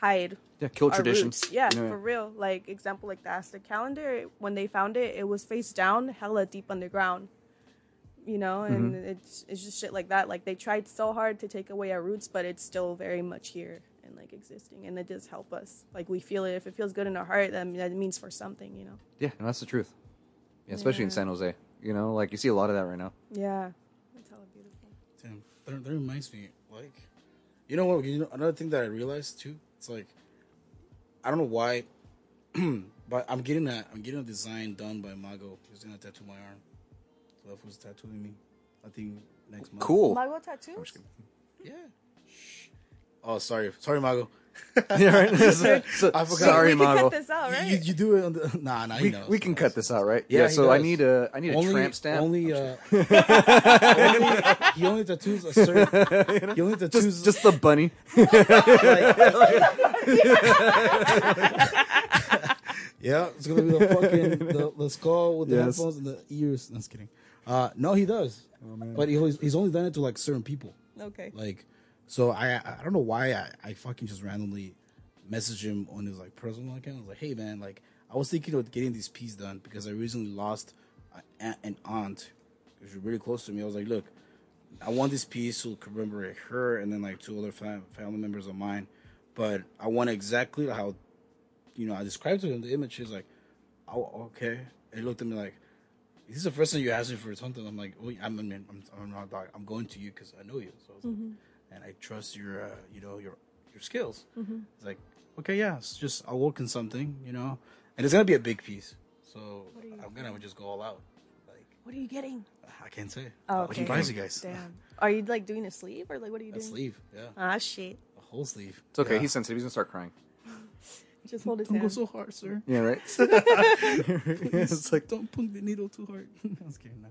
hide yeah, kill traditions. Roots. Yeah, yeah, for real. Like, example, like the Aztec calendar, when they found it, it was face down, hella deep underground. You know, and mm-hmm. it's it's just shit like that. Like, they tried so hard to take away our roots, but it's still very much here. And like existing, and it does help us. Like we feel it. If it feels good in our heart, then that means for something, you know. Yeah, and that's the truth. Yeah, especially yeah. in San Jose, you know, like you see a lot of that right now. Yeah, it's hella beautiful. Damn, that, that reminds me. Like, you know what? You know, another thing that I realized too. It's like, I don't know why, but I'm getting a I'm getting a design done by Mago. He's gonna tattoo my arm. So that was tattooing me. I think next month. Cool. Mago tattoos. Yeah. Oh, sorry. Sorry, Mago. Yeah, right? so, so, I forgot. Sorry, we Mago. We can cut this out, right? You, you do it on the... Nah, nah, he we, knows. We can knows. Cut this out, right? Yeah, yeah so knows. I need a, I need only, a tramp stamp. Only, uh, only... He only tattoos a certain... You know? He only tattoos... Just, just the bunny. like, like... yeah, it's going to be the fucking... The, the skull with the yes. headphones and the ears. No, I'm just kidding. Uh, no, he does. Oh, man. But he always, he's only done it to, like, certain people. Okay. Like, so I I don't know why I, I fucking just randomly messaged him on his, like, personal account. I was like, hey, man, like, I was thinking of getting this piece done because I recently lost a, an aunt who's really close to me. I was like, look, I want this piece to commemorate her and then, like, two other fam- family members of mine. But I want exactly how, you know, I described to him the image. He's like, oh, okay. He looked at me like, this is the first time you asked me for something. I'm like, oh, I'm, I'm, I'm, I'm not, doc. I'm going to you because I know you. So I was mm-hmm. like, and I trust your, uh, you know, your your skills. Mm-hmm. It's like, okay, yeah, it's just I'll work on something, you know, and it's gonna be a big piece. So I'm gonna doing? just go all out. Like, what are you getting? I can't say. Oh, okay. What price you guys? Damn. Are you like doing a sleeve or like what are you doing? A sleeve. Yeah. Ah, shit. A whole sleeve. It's okay. Yeah. He's sensitive. He's gonna start crying. Just hold his don't hand. Don't go so hard, sir. Yeah, right. It's like, don't poke the needle too hard. I was kidding. No,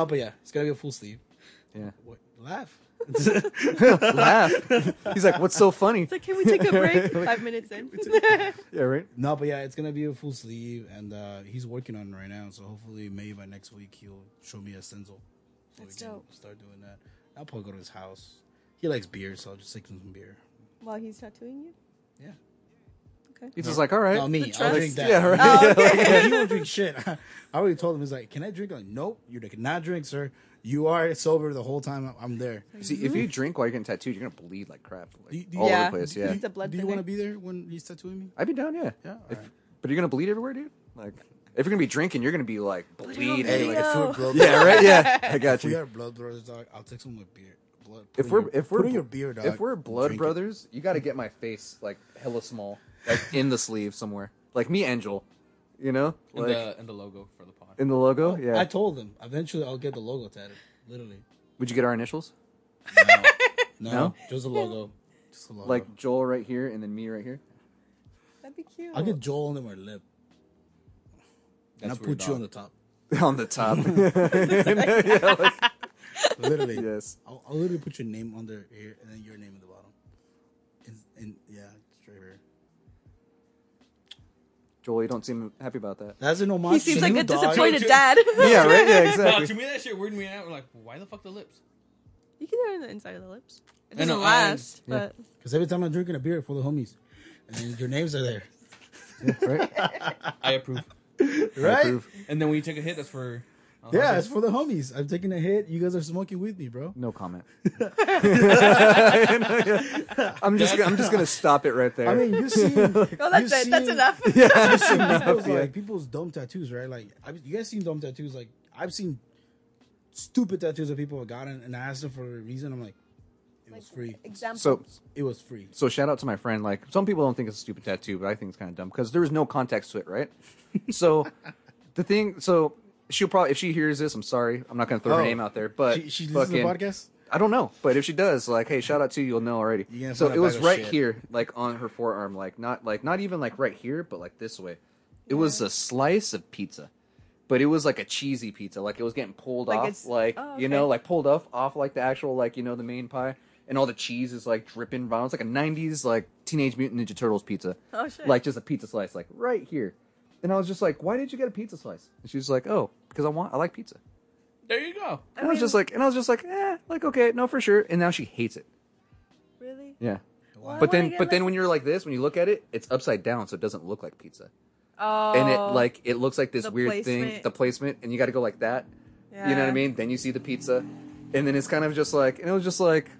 no but yeah, it's got to be a full sleeve. Yeah. What? Laugh. Laugh. He's like, what's so funny? It's like, can we take a break? Like, Five minutes in. Take- yeah, right? No, but yeah, it's going to be a full sleeve, and uh, he's working on it right now, so hopefully maybe by next week he'll show me a stencil. So That's we can dope. Start doing that. I'll probably go to his house. He likes beer, so I'll just take him some beer. While he's tattooing you? Yeah. Okay. He's no, just like, all right. No, me. I'll drink that. Yeah, right. Oh, okay. Yeah, like, he won't drink shit. I already told him. He's like, can I drink? I'm like, nope. You cannot drink, sir. You are sober the whole time I'm there. See, mm-hmm. if you drink while you're getting tattooed, you're going to bleed like crap. Like, do you, do you, all yeah. over the place. Yeah. Do you, do you want to be there when he's tattooing me? I'd be down, yeah. yeah if, right. But you're going to bleed everywhere, dude? Like, if you're going to be drinking, you're going to be like bleeding. Hey, like, if you're blood yeah, right? Yeah. I got you. If we are blood brothers, dog, I'll take some with beer. Blood, if we're, your, if, we're, your beer dog, if we're blood brothers, you got to get my face like hella small. Like, in the sleeve somewhere. Like, me, Angel. You know? Like, in, the, in the logo for the pod. In the logo? Oh, yeah. I told them. Eventually, I'll get the logo tatted. Literally. Would you get our initials? No. No? no? Just the logo. Just the logo. Like, Joel right here and then me right here? That'd be cute. I'll get Joel under my lip. That's and I'll put dog. you on the top. On the top. yeah, like, literally. Yes. I'll, I'll literally put your name under here and then your name at the bottom. And, and yeah, straight here. Joel, you don't seem happy about that. That's an homage. He seems like a dog. disappointed dad. yeah, right? Yeah, exactly. No, to me, that shit weirded me out. I'm like, why the fuck the lips? You can do it on the inside of the lips. It doesn't and last. Because yeah. but... every time I'm drinking a beer for the homies, and your names are there. yeah, right? I approve. Right? I approve. And then when you take a hit, that's for... I'll yeah, it's for the homies. I'm taking a hit. You guys are smoking with me, bro. No comment. I'm just I'm just gonna stop it right there. I mean, you see, oh, that's it. Seen, that's enough. Yeah, seen people's, yeah. Like, people's dumb tattoos, right? Like, I, you guys seen dumb tattoos? Like, I've seen stupid tattoos that people have gotten, and I asked them for a reason. I'm like, it was like, free. Examples. So it was free. So shout out to my friend. Like, some people don't think it's a stupid tattoo, but I think it's kind of dumb because there was no context to it, right? So the thing, so. She'll probably, if she hears this, I'm sorry. I'm not going to throw oh, her name out there, but she, she listens fucking, to the podcast? I don't know, but if she does, like, hey, shout out to you, you'll know already. So it was right shit. here, like on her forearm, like not like not even like right here, but like this way. It yeah. was a slice of pizza, but it was like a cheesy pizza. Like it was getting pulled like off, like, oh, okay. you know, like pulled off, off like the actual, like, you know, the main pie. And all the cheese is like dripping down. It's like a nineties, like Teenage Mutant Ninja Turtles pizza. Oh, shit. Like just a pizza slice, like right here. And I was just like, why did you get a pizza slice? And she was like, oh, because I want, I like pizza. There you go. And I, mean, I was just like, and I was just like, eh, like, okay, no, for sure. And now she hates it. Really? Yeah. Well, but then, but like... then when you're like this, when you look at it, it's upside down. So it doesn't look like pizza. Oh. And it like, it looks like this weird placement. thing, the placement. And you got to go like that. Yeah. You know what I mean? Then you see the pizza. And then it's kind of just like, and it was just like,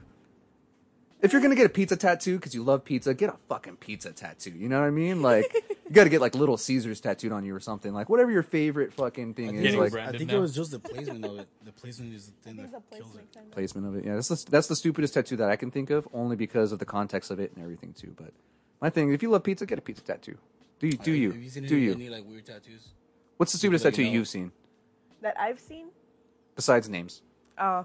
if you're going to get a pizza tattoo because you love pizza, get a fucking pizza tattoo. You know what I mean? Like, you got to get, like, Little Caesars tattooed on you or something. Like, whatever your favorite fucking thing is. Like, I think now. it was just the placement of it. The placement is the thing that the kills it. Kind of. Placement of it. Yeah, that's the, that's the stupidest tattoo that I can think of, only because of the context of it and everything, too. But my thing, if you love pizza, get a pizza tattoo. Do you? Do I mean, you? Have you seen do any, you? Any, like, weird tattoos? What's the stupidest like, tattoo you know, you've seen? That I've seen? Besides names. Oh,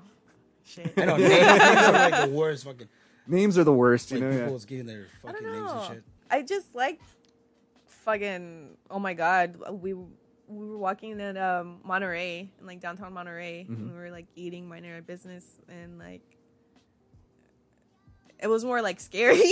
shit. I know. Names are, like, the worst fucking... Names are the worst, you like know. People's yeah. getting their fucking I don't know. names and shit. I just like fucking. Oh my god, we we were walking in um, Monterey, in like downtown Monterey, mm-hmm. and we were like eating, minding our business, and like it was more like scary.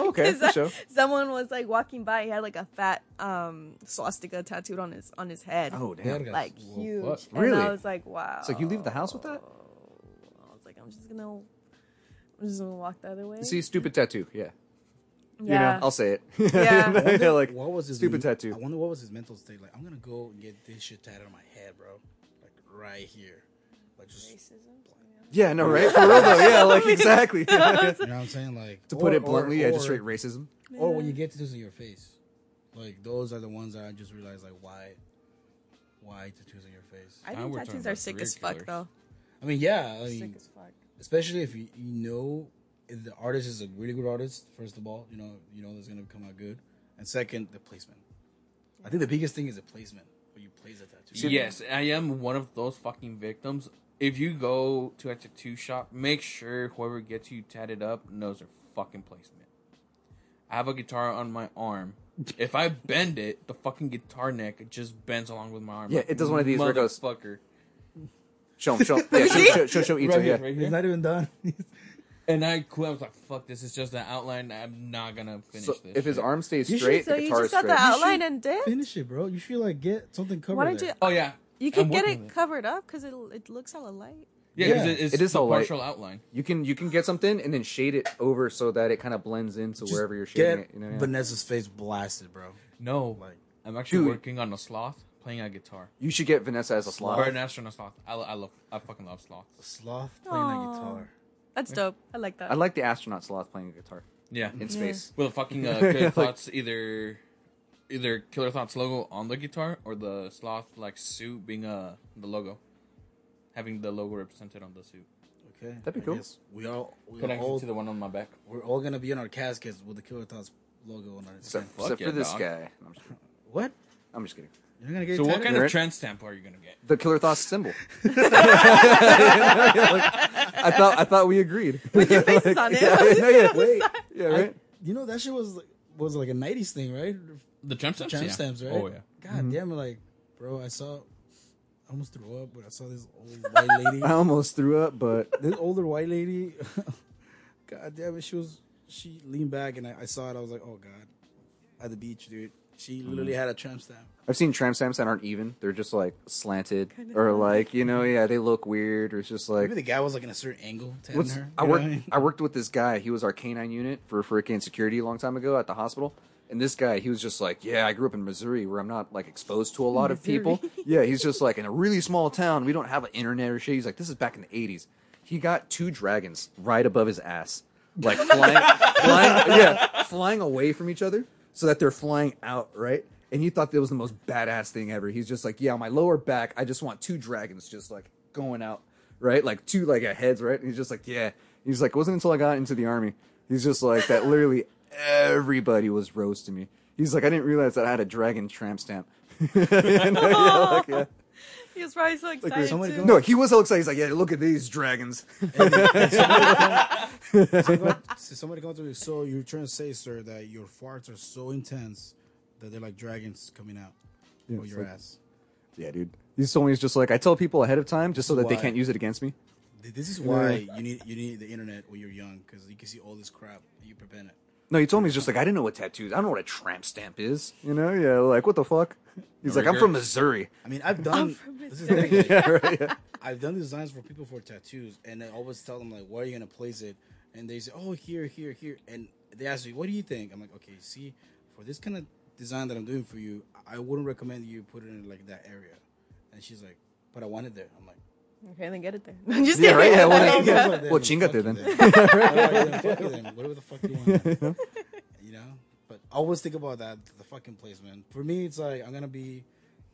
Okay, for sure. Someone was like walking by. He had like a fat um, swastika tattooed on his on his head. Oh damn! Like Whoa, huge. What? And really? I was like, wow. So you leave the house with that? I was like, I'm just gonna, I'm just gonna walk the other way. See, stupid tattoo. Yeah. Yeah. You know, I'll say it. Yeah. Wonder, yeah, like what was his stupid men- tattoo? I wonder what was his mental state. Like, I'm gonna go and get this shit tattooed on my head, bro. Like right here. Like just. Racism. Yeah, no, right? For real though, yeah, like exactly. You know what I'm saying? Like to or, put it bluntly, or, or, yeah, just straight racism. Yeah. Or when you get tattoos in your face, like those are the ones that I just realized, like why, why tattoos in your face? I think tattoos are sick as fuck, though. I mean, yeah, I mean, sick as fuck. Especially if you, you know if the artist is a really good artist. First of all, you know you know that's gonna come out good, and second, the placement. Yeah. I think the biggest thing is the placement where you place the tattoo. Yes, I am one of those fucking victims. If you go to a tattoo shop, make sure whoever gets you tatted up knows their fucking placement. I have a guitar on my arm. If I bend it, the fucking guitar neck just bends along with my arm. Yeah, like, it does one of these. Motherfucker. Show him, show him. Yeah, show, show, show, show Itza, right here, yeah. Right here. He's not even done. And I quit. I was like, fuck this. It's just an outline. I'm not going to finish so this. If shit. His arm stays you straight, should, the so guitar is straight. You just got the outline and did? Finish it, bro. You should, like, get something covered Why don't there. You, oh, yeah. You can I'm get it covered up because it it looks all light. Yeah, yeah. It, it's it is a partial light. Outline. You can you can get something and then shade it over so that it kind of blends into just wherever you're shading it. You know, yeah. Vanessa's face blasted, bro. No, like, I'm actually dude. working on a sloth playing a guitar. You should get Vanessa as a sloth or an astronaut sloth. I, I love I fucking love sloths. A sloth playing Aww. a guitar. That's yeah. dope. I like that. I like the astronaut sloth playing a guitar. Yeah, in yeah. space. Well, fucking uh, Killer Thoughts either. Either Killer Thoughts logo on the guitar or the sloth like suit being uh the logo, having the logo represented on the suit. Okay, that'd be I cool. We all we connected all, to the one on my back. We're all gonna be in our caskets with the Killer Thoughts logo on our. Except, except yeah, for this dog. guy. No, I'm just what? I'm just kidding. You're gonna get so what kind of trend stamp are you gonna get? The Killer Thoughts symbol. yeah, like, I thought I thought we agreed. With your faces like, on it. Yeah, no, yeah, wait, yeah, right. I, you know that shit was was like a nineties thing, right? The gem stamps? The gem stamps, yeah. right? Oh, yeah. God mm-hmm. damn, like, bro, I saw, I almost threw up, but I saw this old white lady. I almost threw up, but. This older white lady, God damn it, she was, she leaned back, and I, I saw it, I was like, oh, God. At the beach, dude. She mm-hmm. literally had a tramp stamp. I've seen tramp stamps that aren't even. They're just, like, slanted. Kind of or, like, you know, yeah, they look weird. Or it's just, like. Maybe the guy was, like, in a certain angle to her. I worked, I, mean? I worked with this guy. He was our K nine unit for freaking security a long time ago at the hospital. And this guy, he was just like, yeah, I grew up in Missouri where I'm not, like, exposed to a lot Missouri. of people. Yeah, he's just like, in a really small town, we don't have an internet or shit. He's like, this is back in the eighties. He got two dragons right above his ass. Like, flying, flying, yeah, flying away from each other so that they're flying out, right? And he thought that was the most badass thing ever. He's just like, yeah, on my lower back, I just want two dragons just, like, going out, right? Like, two, like, heads, right? And he's just like, yeah. He's like, it wasn't until I got into the army. He's just like, that literally... Everybody was roasting me. He's like, I didn't realize that I had a dragon tramp stamp. you know, yeah, like, yeah. He was probably so excited. Like, too. No, he was so excited. He's like, yeah, look at these dragons. and, and somebody, somebody comes to me, so you're trying to say, sir, that your farts are so intense that they're like dragons coming out yeah, of your like, ass. Yeah, dude. He's always just like, I tell people ahead of time just so that Why? they can't use it against me. This is why you need you need the internet when you're young because you can see all this crap and you prevent it. No, he told me he's just like, I didn't know what tattoos. I don't know what a tramp stamp is. You know, yeah, like what the fuck? He's no like, regrets. I'm from Missouri. I mean, I've done. This is the thing, like, yeah, right, yeah. I've done designs for people for tattoos, and I always tell them like, where are you gonna place it? And they say, oh, here, here, here. And they ask me, what do you think? I'm like, okay, see, for this kind of design that I'm doing for you, I wouldn't recommend you put it in like that area. And she's like, but I want it there. I'm like. Okay, then get it there. I'm just yeah, kidding. Right? Yeah, well, yeah. well, well chinga there then. then. Whatever the fuck you want. You know? But always think about that, the fucking placement. For me, it's like, I'm going to be,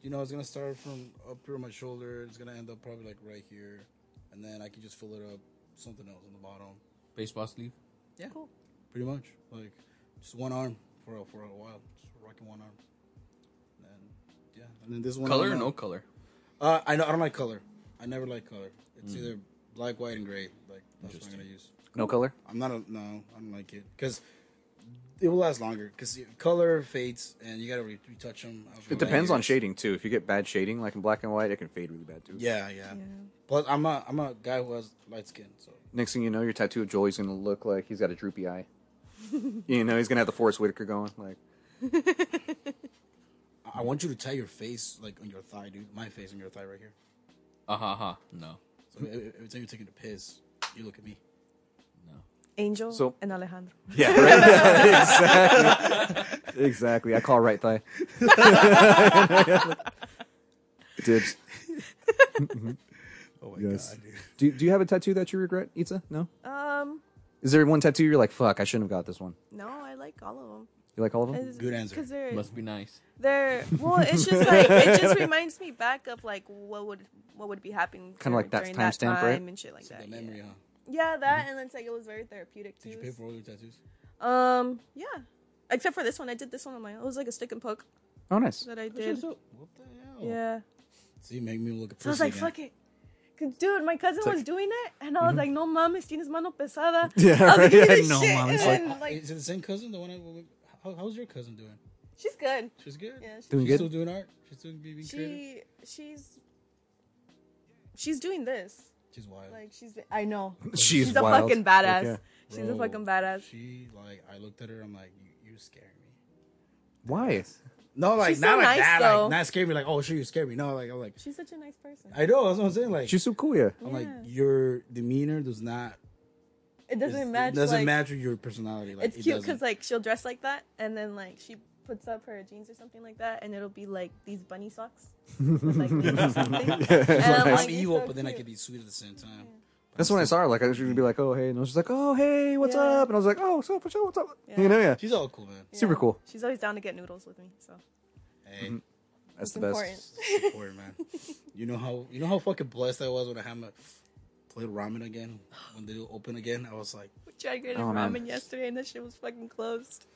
you know, it's going to start from up here on my shoulder. It's going to end up probably like right here. And then I can just fill it up, something else on the bottom. Baseball sleeve? Yeah. Cool. Pretty much. Like, just one arm for a, for a while. Just rocking one arm. And then, yeah. And then this one. Color or no color? Uh, I, know, I don't like color. I never like color. It's mm. either black, white, and gray. Like that's what I'm gonna use. No color? I'm not. A, no, I don't like it because it will last longer. Because color fades, and you gotta re- retouch them. It depends on shading too. If you get bad shading, like in black and white, it can fade really bad too. Yeah, yeah. yeah. Plus, I'm a I'm a guy who has light skin, so Next thing you know, your tattoo of Joel's going to look like he's got a droopy eye. You know, he's going to have the Forrest Whitaker going. Like, I want you to tie your face, like, on your thigh, dude. My face on your thigh right here. Uh-huh, uh-huh. No. So every time you're taking a piss, you look at me. No. Angel so, and Alejandro. Yeah, right? Yeah, exactly. Exactly. I call right thigh. Dibs. Mm-hmm. Oh, my yes. God, dude. Do, do you have a tattoo that you regret, Itza? No? Um... Is there one tattoo you're like, fuck, I shouldn't have got this one? No, I like all of them. You like all of them? It's, Good answer. Must be nice. They're well. It's just like it just reminds me back of like what would what would be happening. Kind of like that's time that stamp, time right? And shit like so that. The memory, yeah. Huh? Yeah, that mm-hmm. And it's like it was very therapeutic too. Did you pay for all your tattoos? Um, yeah, except for this one. I did this one on my own. It was like a stick and poke. Oh, nice. That I did. So, what the hell? Yeah. So you make me look at. So I was like, again. Fuck it. Dude, my cousin like, was doing it, and I was mm-hmm. like, no mames, tienes mano pesada. Yeah, right. I was like, yeah, no shit. Mames. Then, like, like, is it the same cousin? The one I, how, how's your cousin doing? She's good. She's good? Yeah, she's doing she's good. Still doing art? She's doing being she, creative? She's, she's doing this. She's wild. Like, she's, I know. She's, she's wild. A fucking badass. Okay. She's Bro, a fucking badass. She, like, I looked at her, I'm like, you, you're scaring me. Why? No, like, she's not so like nice, that, though. Like, not scary, like, oh, sure, you scare me. No, like, I'm like... She's such a nice person. I know, that's what I'm saying, like... She's so cool, yeah. I'm yeah. like, your demeanor does not... It doesn't match, It doesn't like, match your personality. Like, it's it cute, because, like, she'll dress like that, and then, like, she puts up her jeans or something like that, and it'll be, like, these bunny socks. With, like, or something. Yeah. And I'm like, evil, so but cute. Then I can be sweet at the same time. Yeah. That's when I saw her. Like, I was going to be like, oh, hey. And I was just like, oh, hey, what's yeah. up? And I was like, oh, so for sure, what's up? Yeah. You know, yeah. She's all cool, man. Yeah. Super cool. She's always down to get noodles with me, so. Hey. Mm-hmm. That's the important. Best. It's important, man. You know how you know how fucking blessed I was when I had my plate of ramen again? When they open again, I was like. We tried getting oh, ramen man. yesterday, and that shit was fucking closed.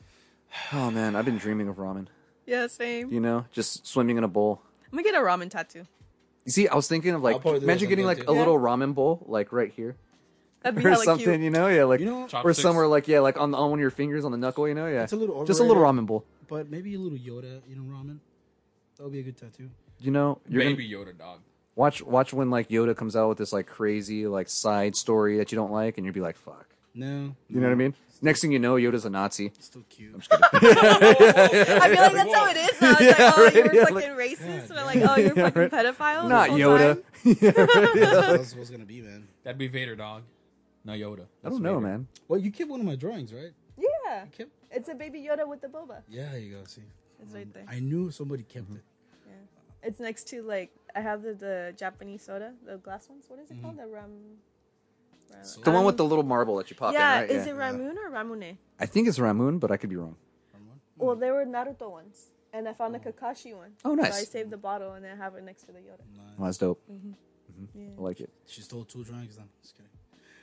Oh, man. I've been dreaming of ramen. Yeah, same. You know, just swimming in a bowl. I'm going to get a ramen tattoo. You see, I was thinking of like, imagine getting like too. a yeah. little ramen bowl, like right here. That'd be or something, cute. You know? Yeah, like, you know, or somewhere like, yeah, like on on one of your fingers, on the knuckle, you know? Yeah. It's a little just a little ramen bowl. But maybe a little Yoda in a ramen. That would be a good tattoo. You know? You're maybe gonna, Yoda, dog. Watch watch when like Yoda comes out with this like crazy like side story that you don't like, and you'd be like, fuck. No. You no. know what I mean? Next thing you know, Yoda's a Nazi. Still cute. I'm just kidding. I feel like that's how it is now. It's yeah, like, oh, right, you're yeah, fucking like, racist. And I'm like, oh, you're yeah, fucking right. pedophile. Not Yoda. Yeah, right, yeah. That's what's going to be, man. That'd be Vader, dog. Not Yoda. That's I don't know, Vader. Man. Well, you kept one of my drawings, right? Yeah. You kept... It's a baby Yoda with the boba. Yeah, there you go. See? It's um, right there. I knew somebody kept mm-hmm. it. Yeah. It's next to, like, I have the, the Japanese soda, the glass ones. What is it mm-hmm. called? The rum... So the one with the little marble that you pop yeah, in, right? Is yeah. it Ramune or Ramune? I think it's Ramune, but I could be wrong. Ramune? Well, there were Naruto ones, and I found oh. a Kakashi one. Oh, nice. So I saved the bottle, and then I have it next to the Yoda. Nice. Oh, that's dope. Mm-hmm. Mm-hmm. Yeah. I like it. She stole two drawings, then. Just kidding.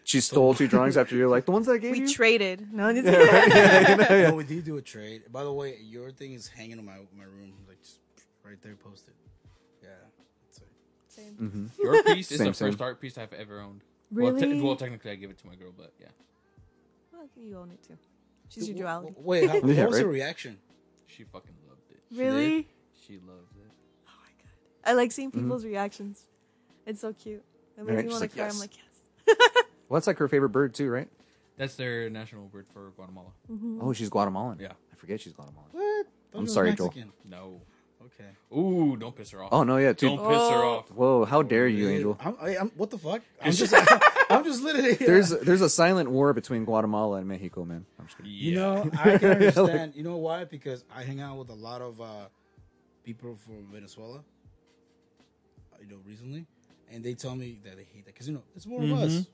She stole two drawings after you were like, the ones that I gave we you? We traded. No, yeah, right? yeah, you know, yeah. no, we did do a trade. By the way, your thing is hanging in my, my room, like, just right there posted. Yeah. That's same. Mm-hmm. Your piece is same, the same. First art piece I've ever owned. Really? Well, te- well, technically, I give it to my girl, but yeah. Well, you own it too. She's your duality. Wait, how, what yeah, was right? her reaction? She fucking loved it. Really? She, she loved it. Oh my god! I like seeing people's mm-hmm. reactions. It's so cute. I really want to cry. Yes. I'm like, yes. Well, that's like her favorite bird too, right? That's their national bird for Guatemala. Mm-hmm. Oh, she's Guatemalan. Yeah, I forget she's Guatemalan. What? I'm sorry, Mexican. Joel. No. Okay. Ooh, don't piss her off. Oh no, yeah, dude. Don't oh. piss her off. Whoa, how dare you, dude. Angel? I'm, I, I'm, what the fuck? I'm just, I'm, I'm just literally. Yeah. There's, there's a silent war between Guatemala and Mexico, man. I'm just kidding. Yeah. You know, I can understand. You know why? Because I hang out with a lot of uh, people from Venezuela. You know, recently, and they tell me that they hate that because you know it's more mm-hmm. of us,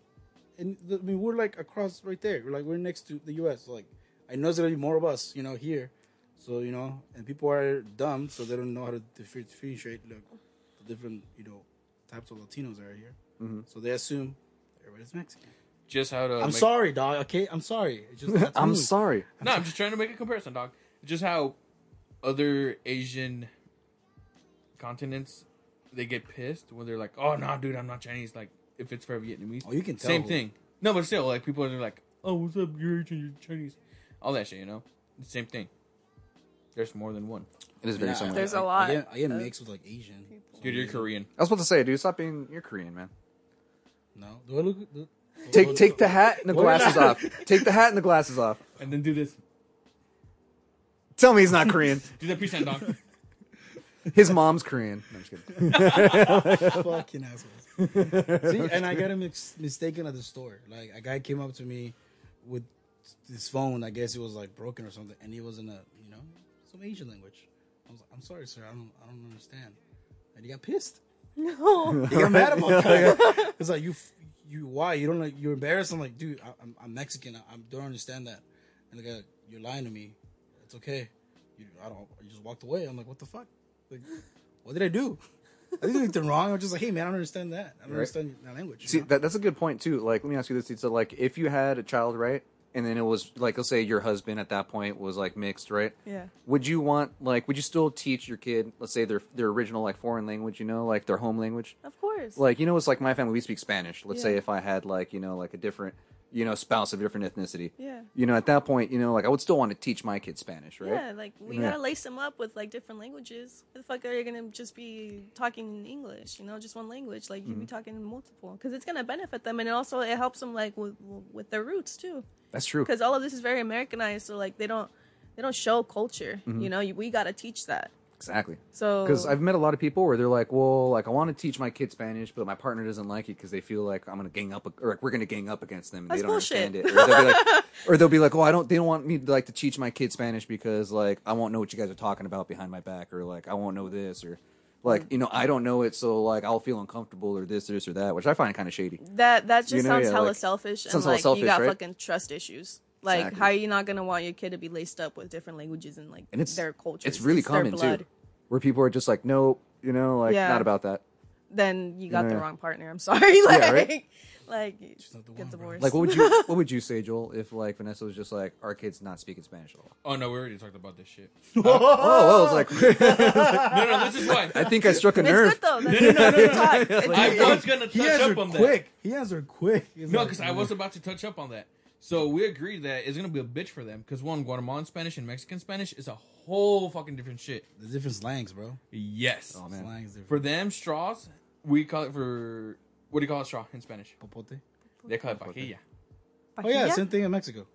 and the, I mean we're like across right there. We're like we're next to the U S. So, like I know there's gonna be more of us, you know, here. So, you know, and people are dumb, so they don't know how to differentiate like, the different, you know, types of Latinos that are here. Mm-hmm. So they assume everybody's Mexican. Just how to... I'm make... sorry, dog, okay? I'm sorry. It's just, I'm me. sorry. No, I'm just trying to make a comparison, dog. Just how other Asian continents, they get pissed when they're like, oh, no, dude, I'm not Chinese. Like, if it's for Vietnamese. Oh, you can tell. Same who. Thing. No, but still, like, people are like, oh, what's up, you're Asian, you're Chinese. All that shit, you know? Same thing. There's more than one. It is very yeah, similar. There's a lot. I, I, I get mixed with like Asian. People. Dude, you're Korean. I was about to say, dude, stop being... You're Korean, man. No. Do I look... Do, Take take the hat and the glasses off. Take the hat and the glasses off. And then do this. Tell me he's not Korean. Do that percent, dog. His mom's Korean. No, I'm just kidding. Fucking assholes. See, and I got him mis- mistaken at the store. Like, a guy came up to me with his phone. I guess it was, like, broken or something. And he was in a, you know, some Asian language. I was like, I'm sorry, sir. I don't I don't understand. And he got pissed. No. He got mad about that. It's like, you, you, why? You don't, like, you're embarrassed? I'm like, dude, I, I'm, I'm Mexican. I, I don't understand that. And the guy, like, you're lying to me. It's okay. You, I don't, you just walked away. I'm like, what the fuck? Like, what did I do? I didn't do anything wrong. I was just like, hey, man, I don't understand that. I don't right. understand that language. See, that, that's a good point, too. Like, let me ask you this. It's like, if you had a child, right? And then it was, like, let's say your husband at that point was, like, mixed, right? Yeah. Would you want, like, would you still teach your kid, let's say, their their original, like, foreign language, you know? Like, their home language? Of course. Like, you know, it's like my family, we speak Spanish. Let's yeah. say if I had, like, you know, like a different, you know, spouse of different ethnicity. Yeah. You know, at that point, you know, like, I would still want to teach my kids Spanish, right? Yeah, like, we yeah. gotta lace them up with, like, different languages. What the fuck are you gonna just be talking in English, you know, just one language? Like, mm-hmm. you'd be talking in multiple. Because it's gonna benefit them, and it also, it helps them, like, with, with their roots, too. That's true. Because all of this is very Americanized, so, like, they don't, they don't show culture, mm-hmm. you know? You, we gotta teach that. Exactly. So, because I've met a lot of people where they're like, well, like, I want to teach my kid Spanish, but my partner doesn't like it because they feel like I'm going to gang up, or like, we're going to gang up against them. And that's they don't bullshit. Understand it. Or they'll be like, or they'll be like, oh, I don't, they don't want me to like to teach my kid Spanish because like, I won't know what you guys are talking about behind my back. Or like, I won't know this or like, mm-hmm. you know, I don't know it. So like, I'll feel uncomfortable or this, this or that, which I find kind of shady. That, that just you know, sounds yeah, hella like, selfish. And sounds like, selfish, you got right? fucking trust issues. Like, exactly. How are you not going to want your kid to be laced up with different languages and, like, and it's, their culture? It's really it's common, too, where people are just like, no, you know, like, yeah. not about that. Then you got yeah. the wrong partner. I'm sorry. Like, yeah, right? Like one, get divorced. Like, what would you what would you say, Joel, if, like, Vanessa was just like, our kid's not speaking Spanish at all? Oh, no, we already talked about this shit. oh, oh, I was like... no, no, this is why. I think I struck a nerve. It's good, though. No, no, no, no, no, no. I was going to touch up on quick. that. He has her quick. He's no, because like, I was about to touch up on that. So we agreed that it's going to be a bitch for them. Because one, Guatemalan Spanish and Mexican Spanish is a whole fucking different shit. There's different slangs, bro. Yes. Oh, man. Slang's different. For them, straws, we call it for... What do you call it straw in Spanish? Popote. They call it pajilla. Oh, yeah. Same thing in Mexico.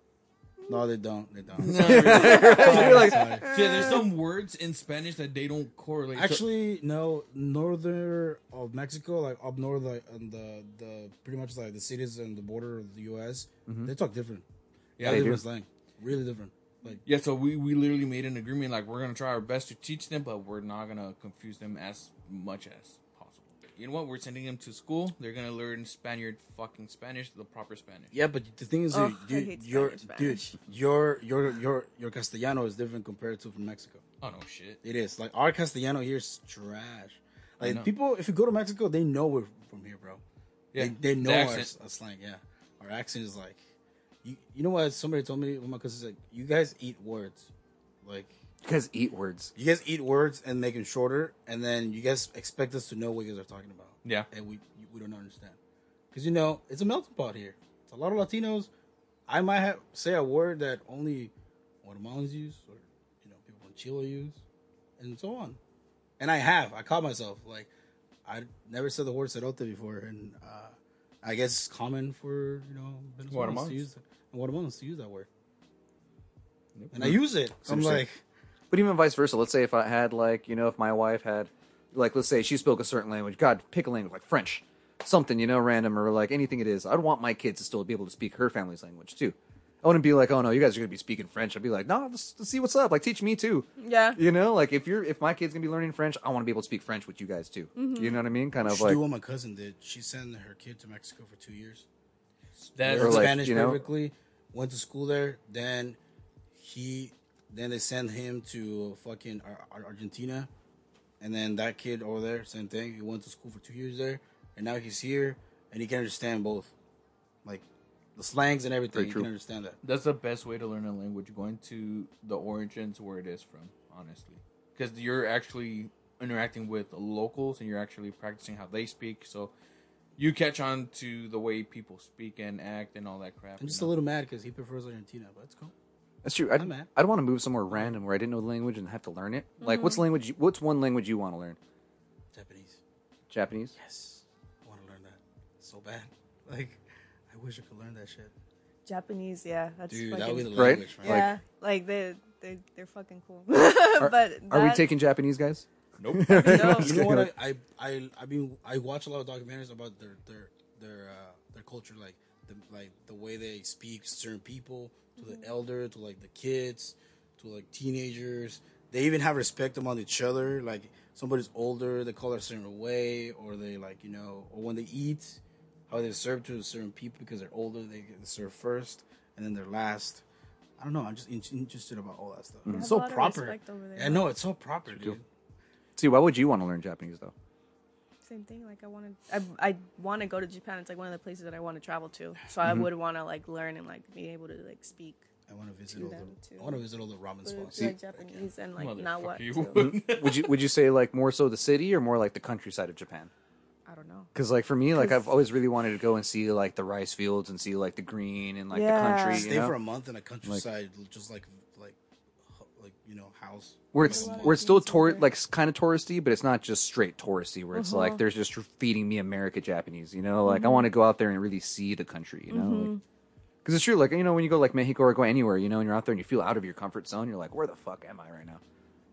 No, they don't. They don't. No, really. You're like, see, there's some words in Spanish that they don't correlate. Actually, to- no. Northern of Mexico, like up north, like and the the pretty much like the cities and the border of the U S, mm-hmm. they talk different. Yeah, they different do. Slang, really different. Like yeah, so we, we literally made an agreement. Like we're gonna try our best to teach them, but we're not gonna confuse them as much as possible. You know what? We're sending them to school. They're gonna learn Spaniard fucking Spanish, the proper Spanish. Yeah, but the thing is, oh, dude, your dude, your your your your Castellano is different compared to from Mexico. Oh no, shit! It is like our Castellano here is trash. Like people, if you go to Mexico, they know we're from here, bro. Yeah, they, they know our, our slang. Yeah, our accent is like, you you know what? Somebody told me my cousin's like, you guys eat words, like. You guys eat words. You guys eat words and make them shorter, and then you guys expect us to know what you guys are talking about. Yeah. And we we don't understand. Because, you know, it's a melting pot here. It's a lot of Latinos. I might have, say a word that only Guatemalans use or, you know, people in Chile use, and so on. And I have. I caught myself. Like, I never said the word cerote before, and uh, I guess it's common for, you know, Venezuelans to use, Guatemalans to use that word. Yep. And I use it. So I'm like... But even vice versa, let's say if I had, like, you know, if my wife had, like, let's say she spoke a certain language. God, pick a language, like French. Something, you know, random or, like, anything it is. I'd want my kids to still be able to speak her family's language, too. I wouldn't be like, oh, no, you guys are going to be speaking French. I'd be like, no, let's, let's see what's up. Like, teach me, too. Yeah. You know, like, if you're if my kid's going to be learning French, I want to be able to speak French with you guys, too. Mm-hmm. You know what I mean? Kind of like. She knew what my cousin did. She sent her kid to Mexico for two years. That's like, Spanish you know, perfectly. Went to school there. Then he... Then they send him to fucking Argentina. And then that kid over there, same thing. He went to school for two years there. And now he's here. And he can understand both. Like, the slangs and everything. He can understand that. That's the best way to learn a language. Going to the origins where it is from, honestly. Because you're actually interacting with locals. And you're actually practicing how they speak. So, you catch on to the way people speak and act and all that crap. I'm just know? a little mad because he prefers Argentina. But it's cool. That's true. I'd, I'd want to move somewhere random where I didn't know the language and have to learn it. Mm-hmm. Like, what's language? What's one language you want to learn? Japanese. Japanese? Yes. I want to learn that so bad. Like, I wish I could learn that shit. Japanese, yeah. That's Dude, fucking, that would be the language, right? right? Yeah, like, like they, they, they're fucking cool. are, but that, are we taking Japanese guys? Nope. no. You know what? I, I, I mean, I watch a lot of documentaries about their, their, their, uh, their culture, like the, like the way they speak certain people to mm-hmm. the elder, to like the kids, to like teenagers. They even have respect among each other. Like somebody's older, they call it a certain way, or they like, you know, or when they eat, how they serve to certain people because they're older, they serve first and then they're last. I don't know. I'm just in- interested about all that stuff. Mm-hmm. It's so proper. I know, yeah, it's so proper, dude. Cool. See, why would you want to learn Japanese though? Same thing. Like I want to, I, I want to go to Japan. It's like one of the places that I want to travel to. So mm-hmm. I would want to like learn and like be able to like speak. I want to visit to all them the. Too. I want to visit all the ramen spots. Like Japanese and like not what. You. Would you Would you say like more so the city or more like the countryside of Japan? I don't know. Because like for me, like I've always really wanted to go and see like the rice fields and see like the green and like yeah. the country. Stay you know? for a month in a countryside, like, just like like like you know house. Where it's where it's still tour like kind of touristy, but it's not just straight touristy. Where it's uh-huh. like there's just feeding me America Japanese, you know. Like mm-hmm. I want to go out there and really see the country, you know. Mm-hmm. Like, because it's true, like, you know, when you go, like, Mexico or go anywhere, you know, and you're out there and you feel out of your comfort zone, you're like, where the fuck am I right now?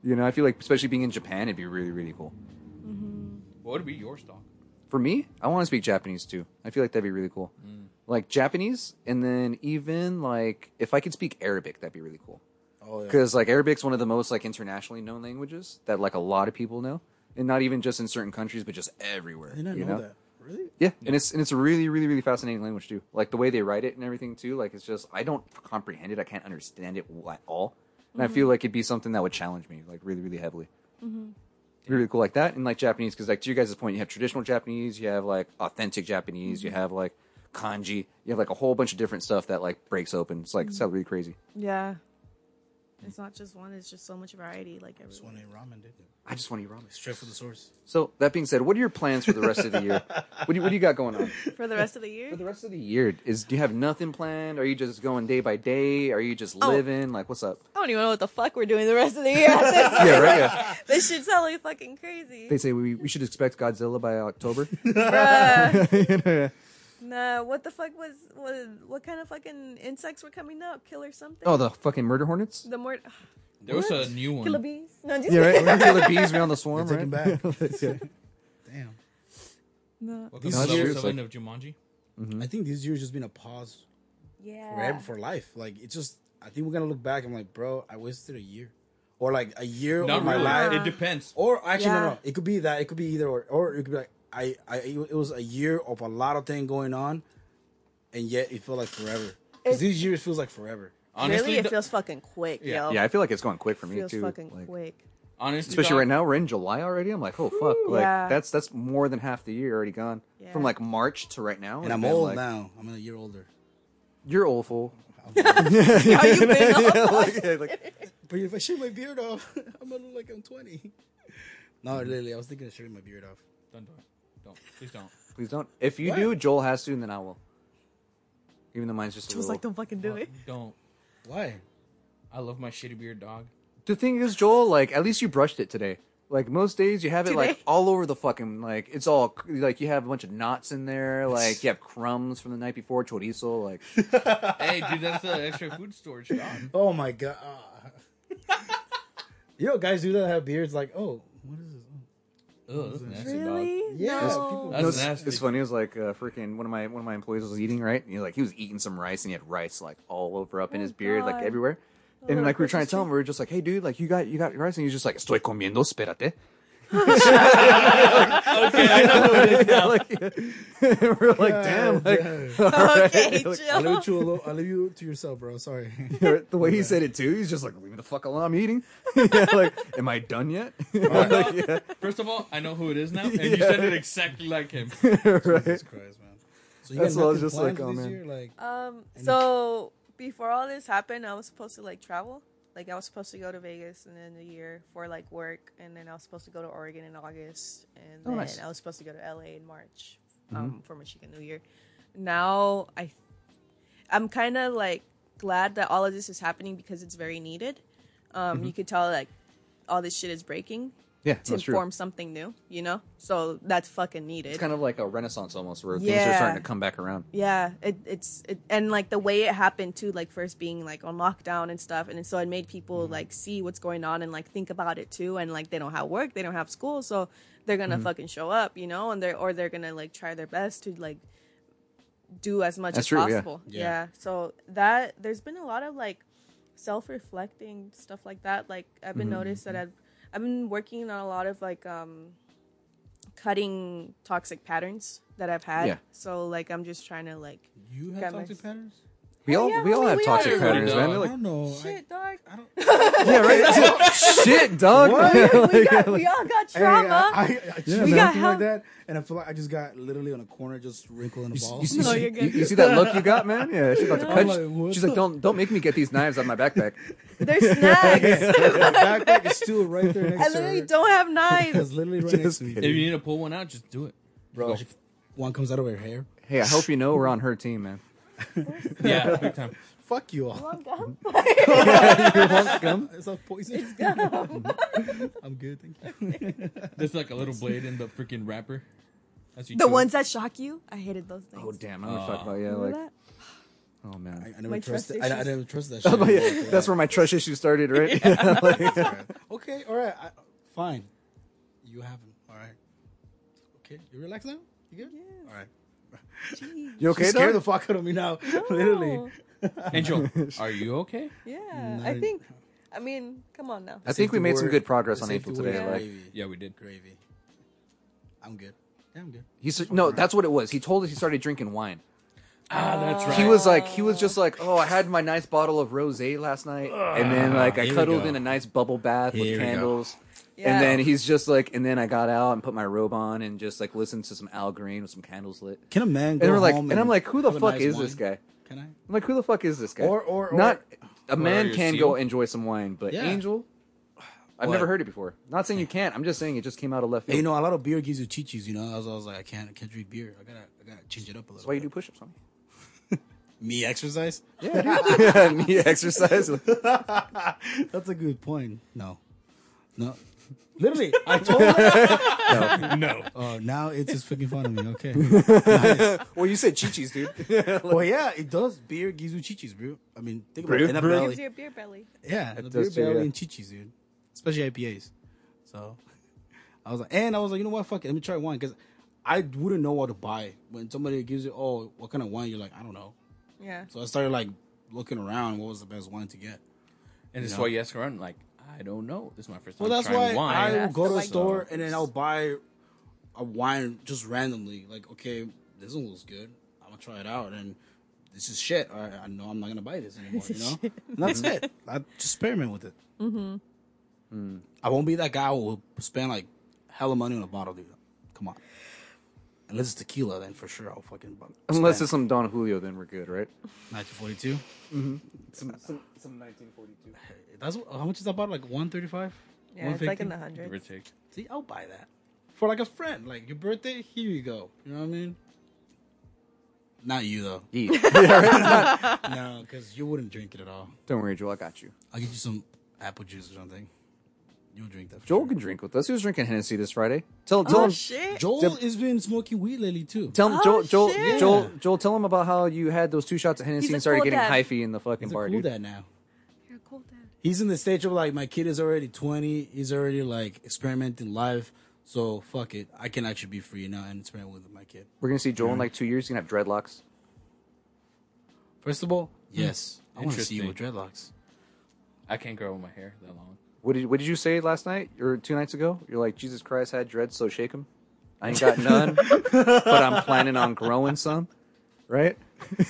You know, I feel like, especially being in Japan, it'd be really, really cool. Mm-hmm. What would be your stock? For me, I want to speak Japanese, too. I feel like that'd be really cool. Mm. Like, Japanese, and then even, like, if I could speak Arabic, that'd be really cool. Oh, yeah. Because, like, Arabic's one of the most, like, internationally known languages that, like, a lot of people know. And not even just in certain countries, but just everywhere. I did not you know, know that. Really? Yeah. yeah, and it's and it's a really, really, really fascinating language, too. Like, the way they write it and everything, too, like, it's just, I don't comprehend it. I can't understand it at all. And mm-hmm. I feel like it'd be something that would challenge me, like, really, really heavily. Mm-hmm. It'd be really cool like that. And, like, Japanese, because, like, to your guys' point, you have traditional Japanese, you have, like, authentic Japanese, mm-hmm. you have, like, kanji. You have, like, a whole bunch of different stuff that, like, breaks open. It's, like, mm-hmm. it's really crazy. Yeah. It's not just one. It's just so much variety. Like I just want to eat ramen, dude. I just want to eat ramen. Straight from the source. So that being said, what are your plans for the rest of the year? What do you, what do you got going on? For the rest of the year? For the rest of the year. Is do you have nothing planned? Are you just going day by day? Are you just oh. living? Like, what's up? I don't even know what the fuck we're doing the rest of the year. yeah, right. Yeah. This shit's totally fucking crazy. They say we we should expect Godzilla by October. Bruh. Nah, what the fuck was, was, what kind of fucking insects were coming up? Killer something? Oh, the fucking murder hornets? The murder... There what? was a new one. Killer bees? No, just yeah, right? We're killer bees, we on the swarm, They're right? Back. yeah. Damn. No. Welcome no, to the like, end of Jumanji. Mm-hmm. I think this year's just been a pause. Yeah. Forever, for life. Like, it's just, I think we're gonna look back and I'm like, bro, I wasted a year. Or like, a year Not of really. my life. It depends. Or, actually, yeah. no, no. It could be that. It could be either or. Or it could be like, I, I, it was a year of a lot of things going on, and yet it felt like forever. Because these years feels like forever. Honestly, really, it the, feels fucking quick, yeah. yo. Yeah, I feel like it's going quick for me, feels too. Feels fucking like, quick. Honestly, especially God. right now, we're in July already. I'm like, oh, fuck. Ooh, like yeah. That's that's more than half the year already gone. Yeah. From, like, March to right now. And I'm old like, now. I'm a year older. You're old, fool. How you been old? Yeah, like, yeah, like, but if I shave my beard off, I'm going to look like I'm twenty. No, literally, I was thinking of shaving my beard off. Don't do it. Don't. Please don't. Please don't. If you what? do, Joel has to, and then I will. Even though mine's just a Joel's little... like, don't fucking do no, it. Don't. Why? I love my shitty beard, dog. The thing is, Joel, like, at least you brushed it today. Like, most days you have it, today? like, all over the fucking, like, it's all, like, you have a bunch of knots in there. Like, you have crumbs from the night before, chorizo, like. Hey, dude, that's the extra food storage, dog. Oh, my God. You know, guys do that have beards, like, oh, what is this? Oh, that's nasty, really? Dog. Yeah. No. That's, that's it's, nasty. It's funny. It was like uh, freaking one of my one of my employees was eating right, and he like he was eating some rice, and he had rice like all over up oh in his God. beard, like everywhere. Oh, and like we were trying to tell him, we were just like, "Hey, dude, like you got you got rice," and he's just like, "Estoy comiendo, espérate." like, okay, I know what it is now. Like, yeah. We're like, God, damn. Like, right. Okay, like, chill. I leave you, alone. I leave you to yourself, bro. Sorry. The way yeah. he said it too, he's just like, leave me the fuck alone. I'm eating. yeah, like, am I done yet? Right. Like, yeah. First of all, I know who it is now, and yeah. you said it exactly like him. Right. Jesus Christ, man. So you That's what I was just like, oh man. Year, like, um. So before all this happened, I was supposed to like travel. Like, I was supposed to go to Vegas in the end of the year for, like, work. And then I was supposed to go to Oregon in August. And then oh, nice. I was supposed to go to L A in March um, mm-hmm. for Michigan New Year. Now, I, I'm kind of, like, glad that all of this is happening because it's very needed. Um, mm-hmm. You could tell, like, all this shit is breaking. Yeah, to inform true. something new, you know? So that's fucking needed. It's kind of like a renaissance almost where yeah. things are starting to come back around. Yeah, it, it's it, and like the way it happened too, like first being like on lockdown and stuff. And so it made people mm-hmm. like see what's going on and like think about it too. And like they don't have work, they don't have school. So they're going to mm-hmm. fucking show up, you know? And they're or they're going to like try their best to like do as much that's as true, possible. Yeah. Yeah. yeah. So that there's been a lot of like self-reflecting stuff like that. Like I've been mm-hmm. noticed that I've I've been working on a lot of, like, um, cutting toxic patterns that I've had. Yeah. So, like, I'm just trying to, like... You have toxic my... patterns? We all, oh, yeah, we all we have we toxic are. patterns, man. Like, I don't know. Shit, I, dog. I don't... yeah, right? Shit, dog. What? We, got, we all got trauma. Hey, I, I, I, yeah, we got like that, and I feel like I just got literally on a corner, just wrinkling a ball. You see, no, you're good. You, you see that look you got, man? Yeah, she's about to cut. Like, she's like, don't don't make me get these knives out of my backpack. They're snacks. The backpack is still right there next to me. I literally to don't have knives. It's literally right just next to me. If you need to pull one out, just do it. Bro, one comes out of her hair. Hey, I hope you know we're on her team, man. Yeah, big time. Fuck you all. You want gum? You want gum? It's all poison. It's gum. I'm good, thank you. There's like a little blade in the freaking wrapper. That's the ones it. that shock you. I hated those things. Oh damn, I was talking about yeah, like. That? Oh man, I, I never trust. trust I, I never trust that. Shit. Oh, yeah. Yeah. That's where my trust issue started, right? Yeah. Like, yeah. Okay, all right, I, fine. You haven't. All right. Okay, you relax now. You good? Yeah. All right. Jeez. You okay? She scared the fuck out of me now. No. Literally. Angel, are you okay? Yeah, I think. I mean, come on now. I think we made some good progress on April today. Like, yeah, we did. Gravy. I'm good. Yeah, I'm good. He's no. That's what it was. He told us he started drinking wine. Ah, that's right. He was like, he was just like, oh, I had my nice bottle of rosé last night, and then like I cuddled in a nice bubble bath with candles. Yeah. And then he's just like, and then I got out and put my robe on and just like listened to some Al Green with some candles lit. Can a man go and we're like, home and, and I'm like, who the fuck nice is wine? This guy? Can I? I'm like, who the fuck is this guy? Or, or, or not a man can seal? Go enjoy some wine, but yeah. Angel, I've what? never heard it before. Not saying you can't. I'm just saying it just came out of left field. You know, a lot of beer gives you chichis. You know, I was, I was like, I can't, I can't drink beer. I gotta, I gotta change it up a little. That's why you do push-ups, homie. Me exercise? Yeah, yeah, me exercise. That's a good point. No, no. Literally, I told her. No. Oh, no. Uh, now it's just fucking fun of me. Okay. Nice. Well, you said chichis, dude. Yeah, like, well, yeah, it does. Beer gives you chichis, bro. I mean, think about it. It gives you a beer belly. Yeah, it a beer too, belly yeah. and chichis, dude. Especially I P As. So, I was like, and I was like, you know what? Fuck it. Let me try wine because I wouldn't know what to buy. When somebody gives you, oh, what kind of wine? You're like, I don't know. Yeah. So I started like looking around. What was the best wine to get? And it's why you ask around, like. I don't know. This is my first time well, trying wine. Well, that's why I will go to the store and then I'll buy a wine just randomly. Like, okay, this one looks good. I'm gonna try it out, and this is shit. I, I know I'm not gonna buy this anymore. You know, and that's it. I just experiment with it. Mm-hmm. Mm. I won't be that guy who will spend like hella money on a bottle, dude. Come on. Unless it's tequila, then for sure I'll fucking. Spend. Unless it's some Don Julio, then we're good, right? nineteen forty-two. Mm-hmm. Some, some some nineteen forty-two. That's what, how much is that bottle? Like one thirty-five. Yeah, it's like in the hundreds. See, I'll buy that for like a friend. Like your birthday, here you go. You know what I mean? Not you though. Yeah. Yeah, right? No, because you wouldn't drink it at all. Don't worry, Joel. I got you. I'll get you some apple juice or something. You'll drink that. Joel sure. can drink with us. He was drinking Hennessy this Friday. Tell, tell oh, him. Shit. Joel tell, has been smoking weed lately too. Tell him, oh, Joel, Joel, yeah. Joel, Joel, tell him about how you had those two shots of Hennessy and started cool getting hyphy in the fucking He's bar, a cool dude. Dad now. You're a cool dad. He's in the stage of like, my kid is already twenty. He's already like experimenting life. So fuck it, I can actually be free now and experiment with my kid. We're gonna see Joel yeah. in like two years. He's gonna have dreadlocks. First of all, yes, I want to see you with dreadlocks. I can't grow my hair that long. What did what did you say last night or two nights ago? You're like, Jesus Christ had dreads, so shake them. I ain't got none, but I'm planning on growing some, right?